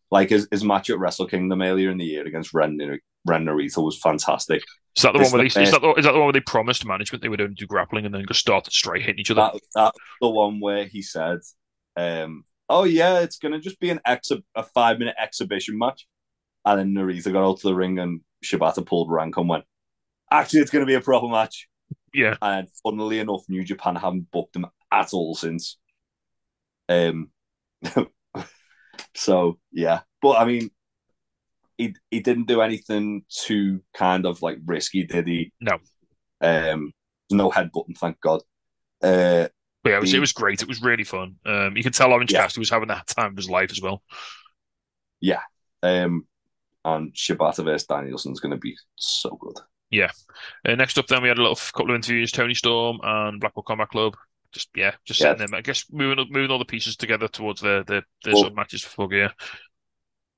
Like his, his match at Wrestle Kingdom earlier in the year against Ren, Ren Narita was fantastic. Is that the it's one where the they best... is, that the, is that the one where they promised management they would only do grappling and then just started straight hitting each other? That, that's the one where he said, um, "Oh yeah, it's gonna just be an exi- a five minute exhibition match," and then Narita got out to the ring and Shibata pulled rank and went, "Actually, it's gonna be a proper match." Yeah, and funnily enough, New Japan haven't booked them at all since. Um. So, yeah. But, I mean, he he didn't do anything too kind of, like, risky, did he? No. Um, no headbutting, thank God. Uh, but yeah, it was, the, it was great. It was really fun. Um, you could tell Orange yeah. Cassidy was having that time of his life as well. Yeah. Um, and Shibata versus Danielson's going to be so good. Yeah. Uh, next up, then, we had a little couple of interviews, Tony Storm and Blackpool Combat Club. Just yeah, just yeah. sitting there. I guess moving moving all the pieces together towards the the, the well, sort of matches for Gear.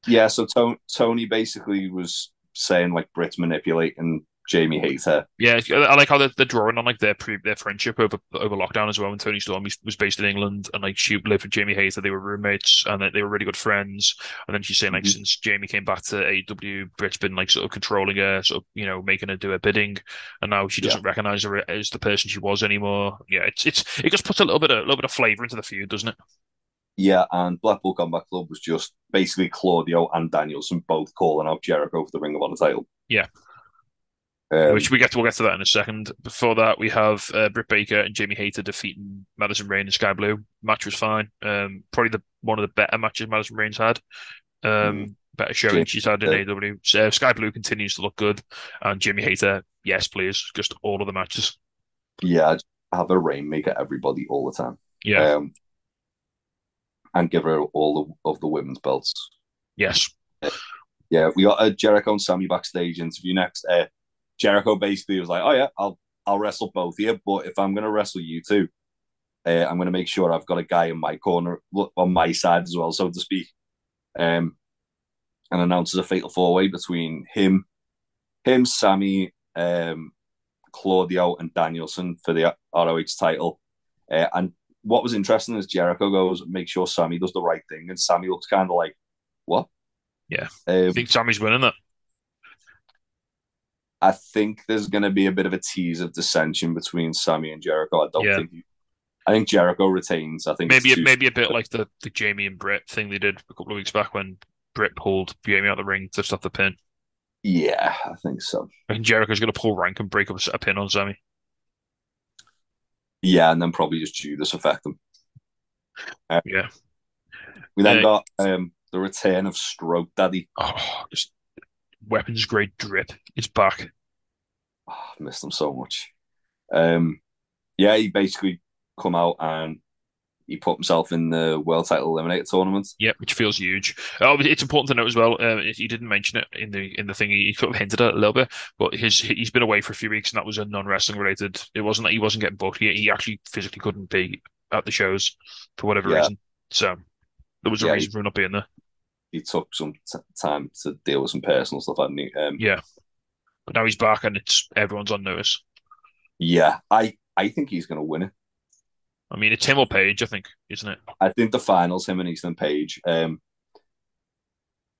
Yeah, so to- Tony basically was saying like Brit's manipulating Jamie Hayter. Yeah, I like how they're, they're drawing on like their pre- their friendship over over lockdown as well. When Tony Storm was based in England and like she lived with Jamie Hayter, they were roommates and they were really good friends. And then she's saying like mm-hmm. since Jamie came back to A E W, Brit's been like sort of controlling her, sort of you know making her do her bidding, and now she doesn't yeah. recognise her as the person she was anymore. Yeah, it's it's it just puts a little bit of, a little bit of flavour into the feud, doesn't it? Yeah, and Blackpool Combat Club was just basically Claudio and Danielson both calling out Jericho for the Ring of Honor title. Yeah. Um, Which we get to, we'll get to that in a second. Before that, we have uh, Britt Baker and Jamie Hayter defeating Madison Rayne and Sky Blue. Match was fine. Um, probably the one of the better matches Madison Rayne's had. Um, mm. Better showing she's had in A E W. Uh, Sky Blue continues to look good, and Jamie Hayter, yes, please, just all of the matches. Yeah, I have a Rainmaker everybody all the time. Yeah, um, and give her all the, of the women's belts. Yes. Uh, yeah, we got a Jericho and Sammy backstage interview next. Uh, Jericho basically was like, oh yeah, I'll I'll wrestle both of you, but if I'm going to wrestle you two, uh, I'm going to make sure I've got a guy in my corner, on my side as well, so to speak, um, and announces a fatal four-way between him, him, Sammy, um, Claudio and Danielson for the R O H title. Uh, and what was interesting is Jericho goes, make sure Sammy does the right thing, and Sammy looks kind of like, what? Yeah, um, I think Sammy's winning that. I think there's going to be a bit of a tease of dissension between Sammy and Jericho. I don't yeah. think. He, I think Jericho retains. I think maybe too- maybe a bit like the, the Jamie and Britt thing they did a couple of weeks back when Britt pulled Jamie out of the ring to stop the pin. Yeah, I think so. And Jericho's going to pull rank and break up a pin on Sammy. Yeah, and then probably just Judas affect them. Um, yeah. We then uh, got um, the return of Stroke Daddy. Oh, just. Weapons grade drip is back. Oh, I've missed them so much. Um, yeah, he basically come out and he put himself in the World Title Eliminator tournament. Yeah, which feels huge. Oh, it's important to note as well. Um, he didn't mention it in the in the thing. He sort of hinted at it a little bit, but his he's been away for a few weeks, and that was a non-wrestling related. It wasn't that he wasn't getting booked. He, he actually physically couldn't be at the shows for whatever yeah. reason. So there was a yeah, reason for him not being there. He took some t- time to deal with some personal stuff, hadn't he? Um, yeah. But now he's back and it's everyone's on notice. Yeah. I, I think he's going to win it. I mean, it's him or Page, I think, isn't it? I think the finals, him and Ethan Page. Um,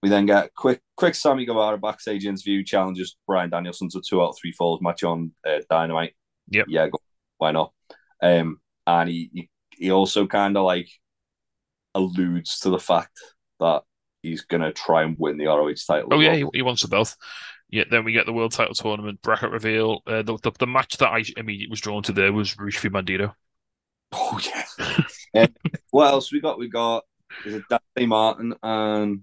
we then get quick quick Sammy Guevara backstage interview, challenges Bryan Danielson to two out of three falls match on uh, Dynamite. Yep. Yeah, go, why not? Um, and he, he, he also kind of like alludes to the fact that he's going to try and win the R O H title. Oh, yeah, he, he wants the belt. Yeah, then we get the world title tournament bracket reveal. Uh, the, the the match that I immediately was drawn to there was Roosh v Bandito. Oh yeah. um, what else we got? We got is it Dante Martin and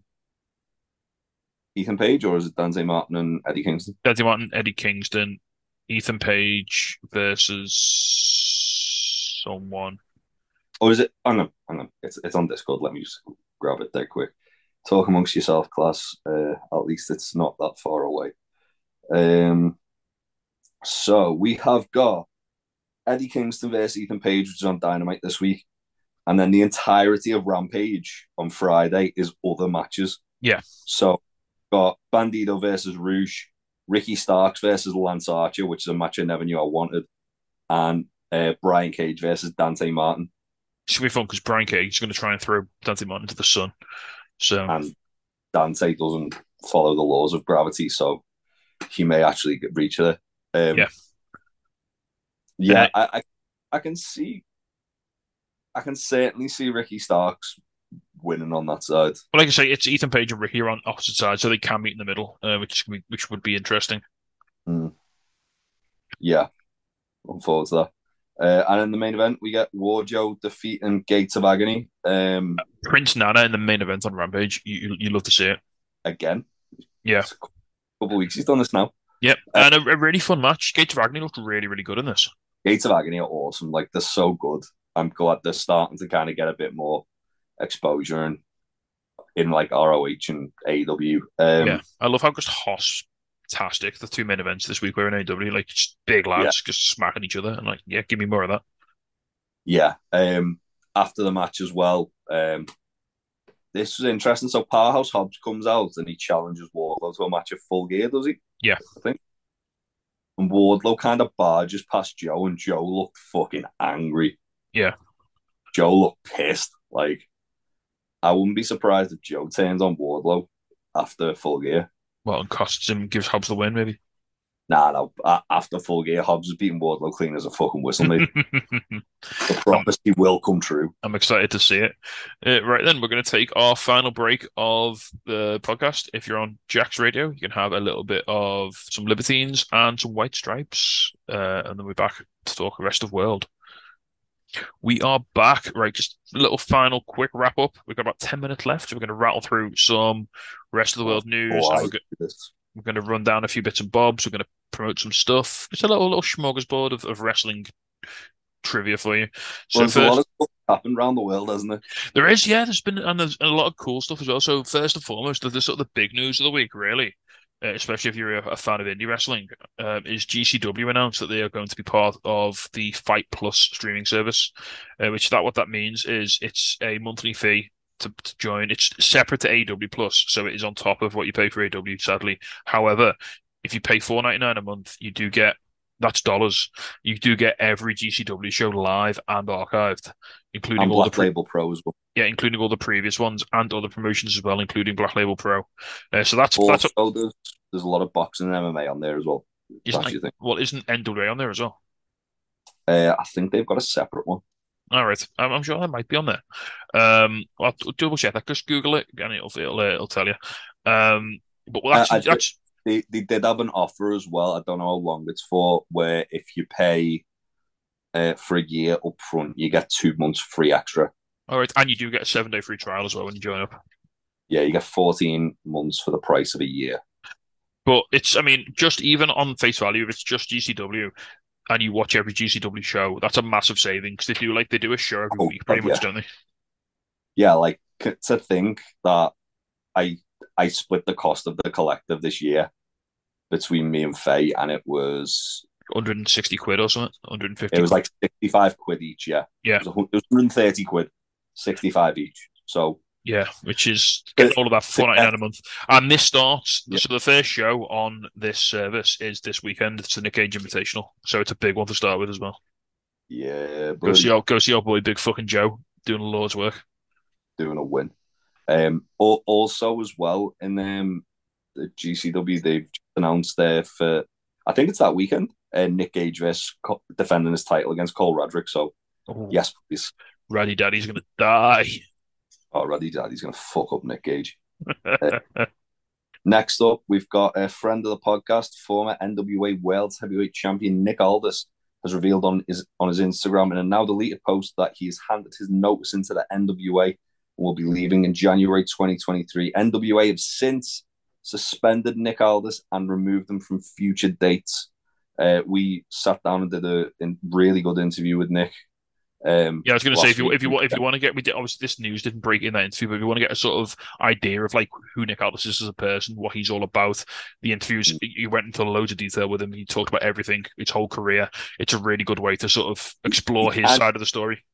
Ethan Page, or is it Dante Martin and Eddie Kingston? Dante Martin, Eddie Kingston, Ethan Page versus someone. Or is it? Hang on, hang on. It's it's on Discord. Let me just grab it there quick. Talk amongst yourself, class. Uh, at least it's not that far away. Um, so we have got Eddie Kingston versus Ethan Page, which is on Dynamite this week. And then the entirety of Rampage on Friday is other matches. Yeah. So we've got Bandito versus Roosh, Ricky Starks versus Lance Archer, which is a match I never knew I wanted, and uh, Brian Cage versus Dante Martin. Should be fun because Brian Cage is going to try and throw Dante Martin to the sun. So and Dante doesn't follow the laws of gravity, so he may actually get reach there. Um, yeah, yeah, I, I, I can see, I can certainly see Ricky Starks winning on that side. But like I say, it's Ethan Page and Ricky are on opposite sides, so they can meet in the middle, uh, which which would be interesting. Mm. Yeah, looking forward to that. Uh, and in the main event, we get Wardlow defeating Gates of Agony. Um, Prince Nana in the main event on Rampage. You you love to see it. Again? Yeah. It's a couple of weeks. He's done this now. Yep. Uh, and a, a really fun match. Gates of Agony looked really, really good in this. Gates of Agony are awesome. Like, they're so good. I'm glad they're starting to kind of get a bit more exposure in, in like, R O H and A E W. Um, yeah. I love how just Hoss... fantastic. The two main events this week were in A E W, like just big lads yeah. just smacking each other and like, yeah, give me more of that. Yeah. Um, after the match as well, um, this was interesting. So Powerhouse Hobbs comes out and he challenges Wardlow to a match of Full Gear, does he? Yeah. I think. And Wardlow kind of barges past Joe and Joe looked fucking angry. Yeah. Joe looked pissed. Like, I wouldn't be surprised if Joe turns on Wardlow after Full Gear. Well, and costs him, gives Hobbs the win, maybe. Nah, no. After Full Gear, Hobbs has beaten Wardlow clean as a fucking whistle, mate. The prophecy will come true. I'm excited to see it. Uh, right then, we're going to take our final break of the podcast. If you're on Jack's Radio, you can have a little bit of some Libertines and some White Stripes, uh, and then we're back to talk the rest of the world. We are back. Right, just a little final quick wrap up. We've got about ten minutes left. So we're going to rattle through some rest of the world news. Oh, we're, go- we're going to run down a few bits and bobs. We're going to promote some stuff. It's a little, little smorgasbord of, of wrestling trivia for you. So well, there's first, a lot of stuff happened around the world, hasn't there? There is, yeah. There's been and there's a lot of cool stuff as well. So first and foremost, there's sort of the big news of the week, really. Uh, especially if you're a, a fan of indie wrestling, um, is G C W announced that they are going to be part of the Fight Plus streaming service, uh, which that what that means is it's a monthly fee to, to join. It's separate to A E W Plus, so it is on top of what you pay for A E W, sadly. However, if you pay four dollars and ninety-nine cents a month, you do get, that's dollars, you do get every G C W show live and archived, including and all Black the pre- Label Pro as well. Yeah, including all the previous ones and other promotions as well, including Black Label Pro. Uh, so that's also, that's a- there's, there's a lot of boxing and M M A on there as well. Isn't like, well, isn't N W A on there as well? Uh, I think they've got a separate one. All right, I'm, I'm sure that might be on there. Um, I'll double check that. Just Google it, and it'll it'll, uh, it'll tell you. Um, but well, that's, uh, that's they they did have an offer as well. I don't know how long it's for. Where if you pay uh, for a year up front, you get two months free extra. All right, and you do get a seven-day free trial as well when you join up. Yeah, you get fourteen months for the price of a year. But it's, I mean, just even on face value, if it's just G C W and you watch every G C W show, that's a massive saving because they do like they do a show every oh, week, pretty yeah. much, don't they? Yeah, like to think that I I split the cost of the collective this year between me and Faye, and it was one hundred sixty quid or something, one hundred fifty. It was like sixty-five quid each, yeah. Yeah, it was, it was one hundred thirty quid. sixty-five each. So yeah, which is getting all of that four dollars and ninety-nine cents a month. And this starts, yeah. so the first show on this service is this weekend. It's the Nick Cage Invitational. So it's a big one to start with as well. Yeah, buddy. Go see our, go see our boy Big Fucking Joe doing the Lord's work, doing a win. Um, also as well in um, the G C W, they've announced there for I think it's that weekend. Uh, Nick Gage versus co- defending his title against Cole Roderick. So oh. yes, please. Roddy Daddy's gonna die. Oh, Roddy Daddy's gonna fuck up Nick Gage. uh, next up, we've got a friend of the podcast, former N W A World Heavyweight Champion Nick Aldis, has revealed on his on his Instagram in a now deleted post that he's handed his notice into the N W A and will be leaving in January twenty twenty-three. N W A have since suspended Nick Aldis and removed him from future dates. Uh, we sat down and did a, a really good interview with Nick. Um, yeah, I was going to say if you if you if you want to get, we did, obviously this news didn't break in that interview, but if you want to get a sort of idea of like who Nick Aldis is as a person, what he's all about, the interviews, you went into loads of detail with him. He talked about everything, his whole career. It's a really good way to sort of explore his and side of the story.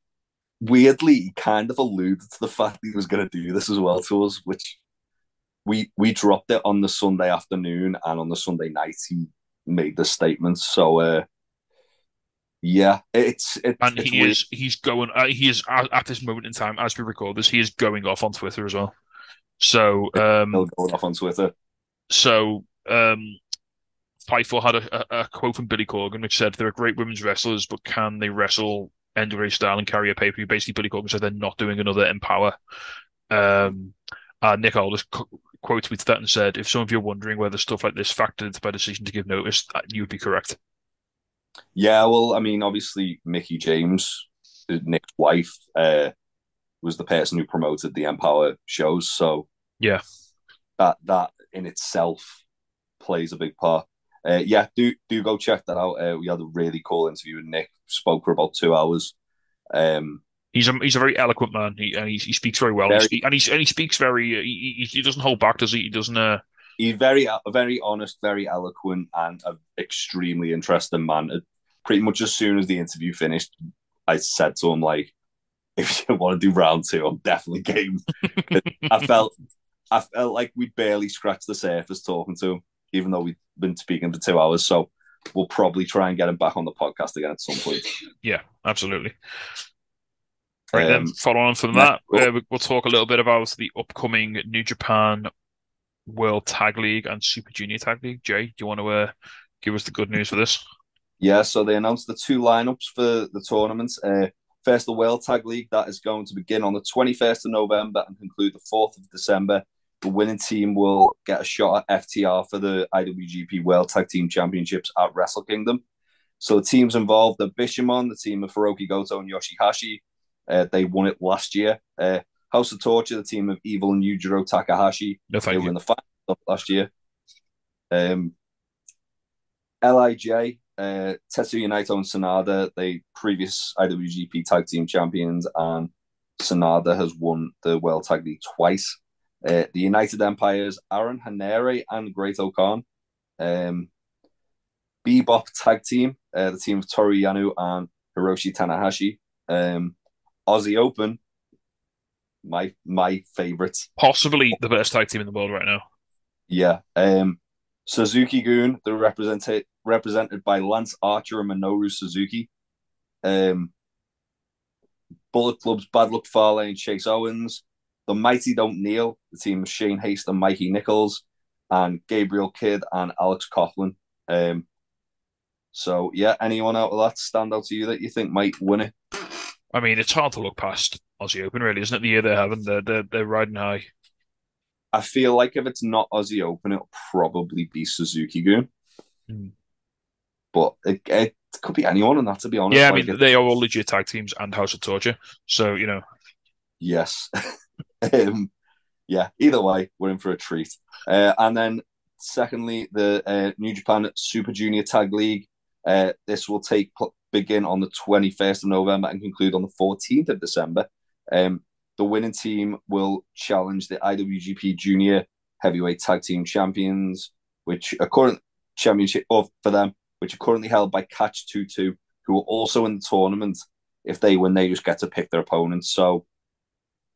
Weirdly, he kind of alluded to the fact he was going to do this as well to us, which we we dropped it on the Sunday afternoon, and on the Sunday night he made the statement. So. Uh, Yeah, it's, it's and it's he weird. is he's going. Uh, he is at, at this moment in time, as we record this, he is going off on Twitter as well. So um, he'll go off on Twitter. So um, Fightful had a, a, a quote from Billy Corgan, which said, "There are great women's wrestlers, but can they wrestle N W A style and carry a pay per view?" Basically, Billy Corgan said they're not doing another Empower. Um, uh, Nick Aldis co- quote tweeted that and said, "If some of you are wondering whether stuff like this factored into my decision to give notice, you would be correct." Yeah, well, I mean, obviously, Mickie James, Nick's wife, uh, was the person who promoted the Empower shows. So yeah, that that in itself plays a big part. Uh, yeah, do do go check that out. Uh, we had a really cool interview with Nick. Spoke for about two hours. Um, he's a he's a very eloquent man. He and he, he speaks very well. Very, he speak, and he and he speaks very. He, he doesn't hold back, does he? He doesn't. Uh... He's very, very honest, very eloquent, and an extremely interesting man. Pretty much as soon as the interview finished, I said to him, like, if you want to do round two, I'm definitely game. I felt I felt like we barely scratched the surface talking to him, even though we'd been speaking for two hours. So we'll probably try and get him back on the podcast again at some point. Yeah, absolutely. All right, um, then, following on from that, next, uh, we'll talk a little bit about the upcoming New Japan World Tag League and Super Junior Tag League. Jay, do you want to uh, give us the good news for this? Yeah, so they announced the two lineups for the tournaments. Uh, first, the World Tag League. That is going to begin on the twenty-first of November and conclude the fourth of December. The winning team will get a shot at F T R for the I W G P World Tag Team Championships at Wrestle Kingdom. So the teams involved are Bishamon, the team of Hirooki Goto and Yoshihashi. Uh, they won it last year. Uh, House of Torture, the team of Evil and Yujiro Takahashi. No, thank they were you. in the final last year. Um, L I J, uh, Tetsuya Naito and Sanada, they previous I W G P Tag Team Champions, and Sanada has won the World Tag League twice. Uh, the United Empire's Aaron Hanare and Great O'Khan. Um, Bebop Tag Team, uh, the team of Toru Yano and Hiroshi Tanahashi. Um, Aussie Open, My my favourite. Possibly the best tag team in the world right now. Yeah. Um, Suzuki-Gun, they're represented, represented by Lance Archer and Minoru Suzuki. Um, Bullet Club's Bad Luck Fale and Chase Owens. The Mighty Don't Kneel, the team of Shane Haste and Mikey Nichols. And Gabriel Kidd and Alex Coughlin. Um, so, yeah, anyone out of that stand out to you that you think might win it? I mean, it's hard to look past Aussie Open, really, isn't it? The year they're having, they're, they're, they're riding high. I feel like if it's not Aussie Open, it'll probably be Suzuki-Gun. Mm. But it, it could be anyone on that, to be honest. Yeah, I like mean, it, they are all legit tag teams and House of Torture. So, you know. Yes. um, yeah, either way, we're in for a treat. Uh, and then, secondly, the uh, New Japan Super Junior Tag League. Uh, this will take begin on the twenty-first of November and conclude on the fourteenth of December. Um, the winning team will challenge the I W G P Junior Heavyweight Tag Team Champions, which are current championship of for them, which are currently held by Catch two two, who are also in the tournament. If they win, they just get to pick their opponents. So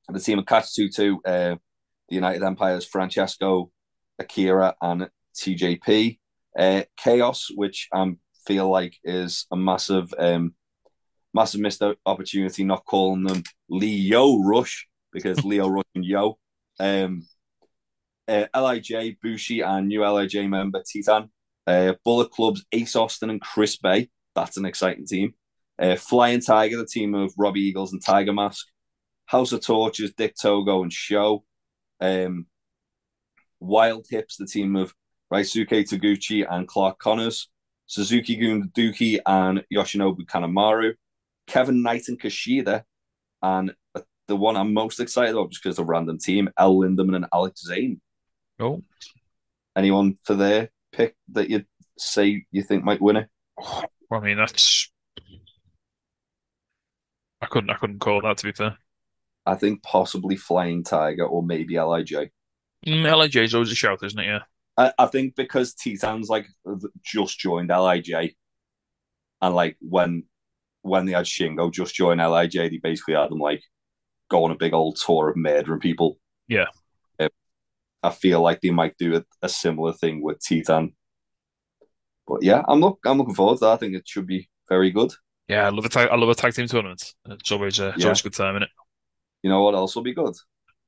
the team of Catch two two, uh, the United Empire's Francesco, Akira, and T J P. Uh, Chaos, which I'm feel like is a massive um, massive missed opportunity not calling them Leo Rush, because Leo Rush and Yo. Um, uh, L I J, Bushi, and new L I J member Titan. Uh, Bullet Club's Ace Austin and Chris Bay. That's an exciting team. Uh, Flying Tiger, the team of Robbie Eagles and Tiger Mask. House of Torches, Dick Togo and Show. Um, Wild Hips, the team of Raisuke Taguchi and Clark Connors. Suzuki-gun Duki and Yoshinobu Kanemaru. Kevin Knight and Kushida. And the one I'm most excited about, just because it's a random team, L. Linderman and Alex Zane. Oh. Anyone for their pick that you say you think might win it? Well, I mean, that's... I couldn't I couldn't call that, to be fair. I think possibly Flying Tiger or maybe L I J. Mm, L I J is always a shout, isn't it? Yeah. I, I think because Titan's like just joined L I J, and like when when they had Shingo just join L I J, they basically had them like go on a big old tour of murdering people. Yeah. I feel like they might do a, a similar thing with Titan. But yeah, I'm look I'm looking forward to that. I think it should be very good. Yeah, I love a tag. I love a tag team tournament. It's always a, it's yeah. always a good time, isn't it? You know what else will be good?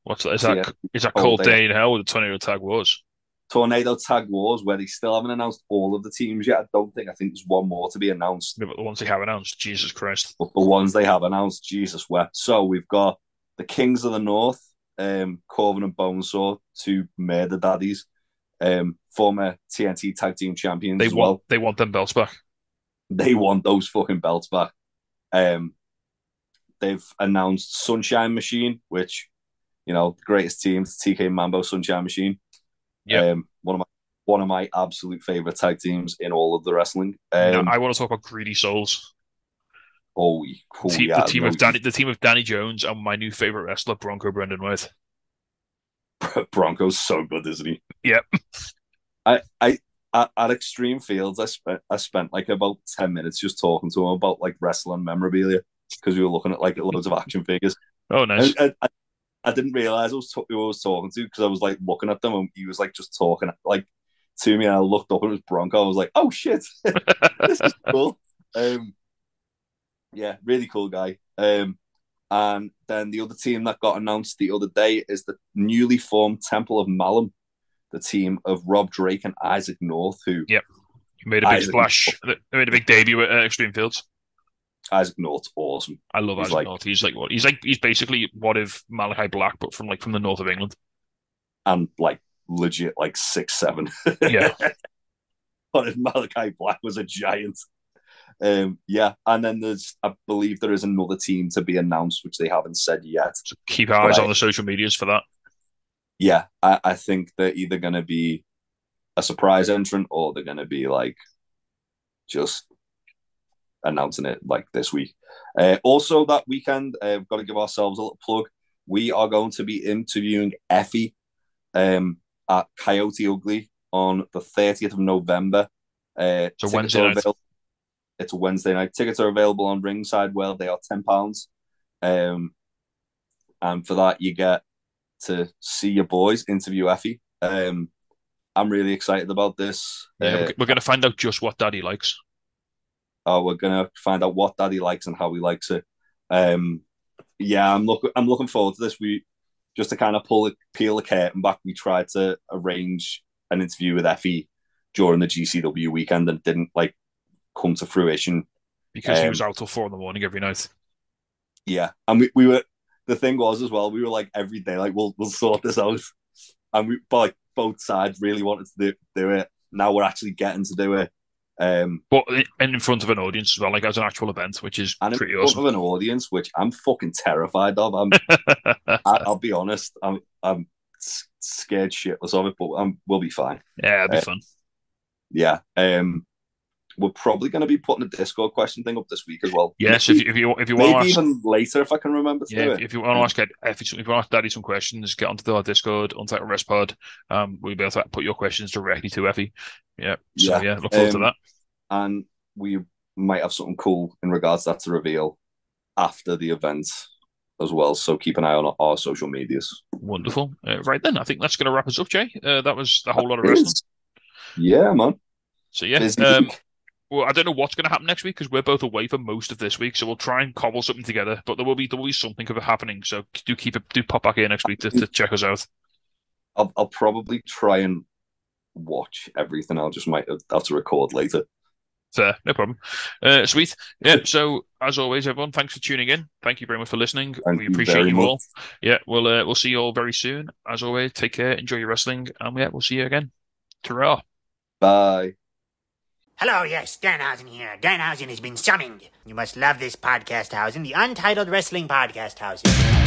What's that? Is that yeah. is that Cold Day in Hell with the Tornado Tag Wars? Tornado Tag Wars, where they still haven't announced all of the teams yet. I don't think. I think there's one more to be announced. Yeah, but the ones they have announced, Jesus Christ! But the ones they have announced, Jesus wept. So we've got the Kings of the North, um, Corbin and Bonesaw, two murder daddies, um, former T N T Tag Team Champions. They as want well. They want them belts back. They want those fucking belts back. Um, they've announced Sunshine Machine, which, you know, the greatest team, T K Mambo, Sunshine Machine. Yeah, um, one of my one of my absolute favorite tag teams in all of the wrestling. Um, no, I want to talk about Greedy Souls. Oh, cool, the, yeah, the team of Danny, the team of Danny Jones and my new favorite wrestler, Bronco Brendanworth. Bronco's so good, isn't he? Yep. I. I At, at Extreme Fields, I spent I spent like about ten minutes just talking to him about like wrestling memorabilia, because we were looking at like loads of action figures. Oh, nice! I, I, I didn't realize I was t- who I was talking to, because I was like looking at them and he was like just talking like to me, and I looked up and it was Bronco. I was like, oh shit, this is cool. Um, yeah, really cool guy. Um, and then the other team that got announced the other day is the newly formed Temple of Malum, the team of Rob Drake and Isaac North, who yep. made a big Isaac splash. North. They made a big debut at uh, Extreme Fields. Isaac North's awesome. I love he's Isaac like, North. He's like what? He's like he's basically what if Malachi Black, but from like from the north of England, and like legit like six seven. Yeah. What if Malachi Black was a giant? Um, yeah, and then there's I believe there is another team to be announced, which they haven't said yet. So keep our eyes I, on the social medias for that. Yeah, I, I think they're either going to be a surprise entrant or they're going to be like just announcing it like this week. Uh, also, that weekend, uh, we've got to give ourselves a little plug. We are going to be interviewing Effie um, at Coyote Ugly on the thirtieth of November. Uh, it's a Wednesday night. Avail- it's a Wednesday night. Tickets are available on Ringside World. They are ten pounds. Um, and for that, you get to see your boys interview Effie. Um, I'm really excited about this. Yeah, uh, we're going to find out just what Daddy likes. Oh, we're going to find out what Daddy likes and how he likes it. Um, yeah, I'm look. I'm looking forward to this. We just to kind of pull it, peel the curtain back. We tried to arrange an interview with Effie during the G C W weekend and didn't like come to fruition because um, he was out till four in the morning every night. Yeah, and we, we were. The thing was as well, we were like every day, like we'll we'll sort this out, and we but like both sides really wanted to do, do it. Now we're actually getting to do it, um, but and in front of an audience as well, like as an actual event, which is and pretty in front awesome. Of an audience, which I'm fucking terrified of. I'm, I, I'll be honest, I'm I'm scared shitless of it, but I'm, we'll be fine. Yeah, it'll be uh, fun. Yeah, um, we're probably going to be putting a Discord question thing up this week as well. Yes, maybe, if you if you, if you want to ask... even later if I can remember to yeah, do if, it. If you want to ask if you, if you want to ask Daddy some questions, get onto our Discord, Untitled Rest Pod. Um, we'll be able to put your questions directly to Effie. Yeah, so yeah, yeah look forward um, to that. And we might have something cool in regards to that to reveal after the event as well. So keep an eye on our social medias. Wonderful. Uh, right then, I think that's going to wrap us up, Jay. Uh, that was a whole lot of wrestling. Yeah, man. So yeah. well, I don't know what's going to happen next week because we're both away for most of this week. So we'll try and cobble something together. But there will be there will be something of it happening. So do keep it. Do pop back here next week to, to check us out. I'll, I'll probably try and watch everything. I'll just might have to record later. Fair, no problem. Uh, sweet. Yeah, so as always, everyone, thanks for tuning in. Thank you very much for listening. Thank we appreciate you, you all. Much. Yeah, we'll, uh, we'll see you all very soon. As always, take care, enjoy your wrestling, and yeah, we'll see you again. Ta-ra. Bye. Hello, yes, Danhausen here. Danhausen has been summoned. You must love this podcast house in the Untitled Wrestling Podcast House.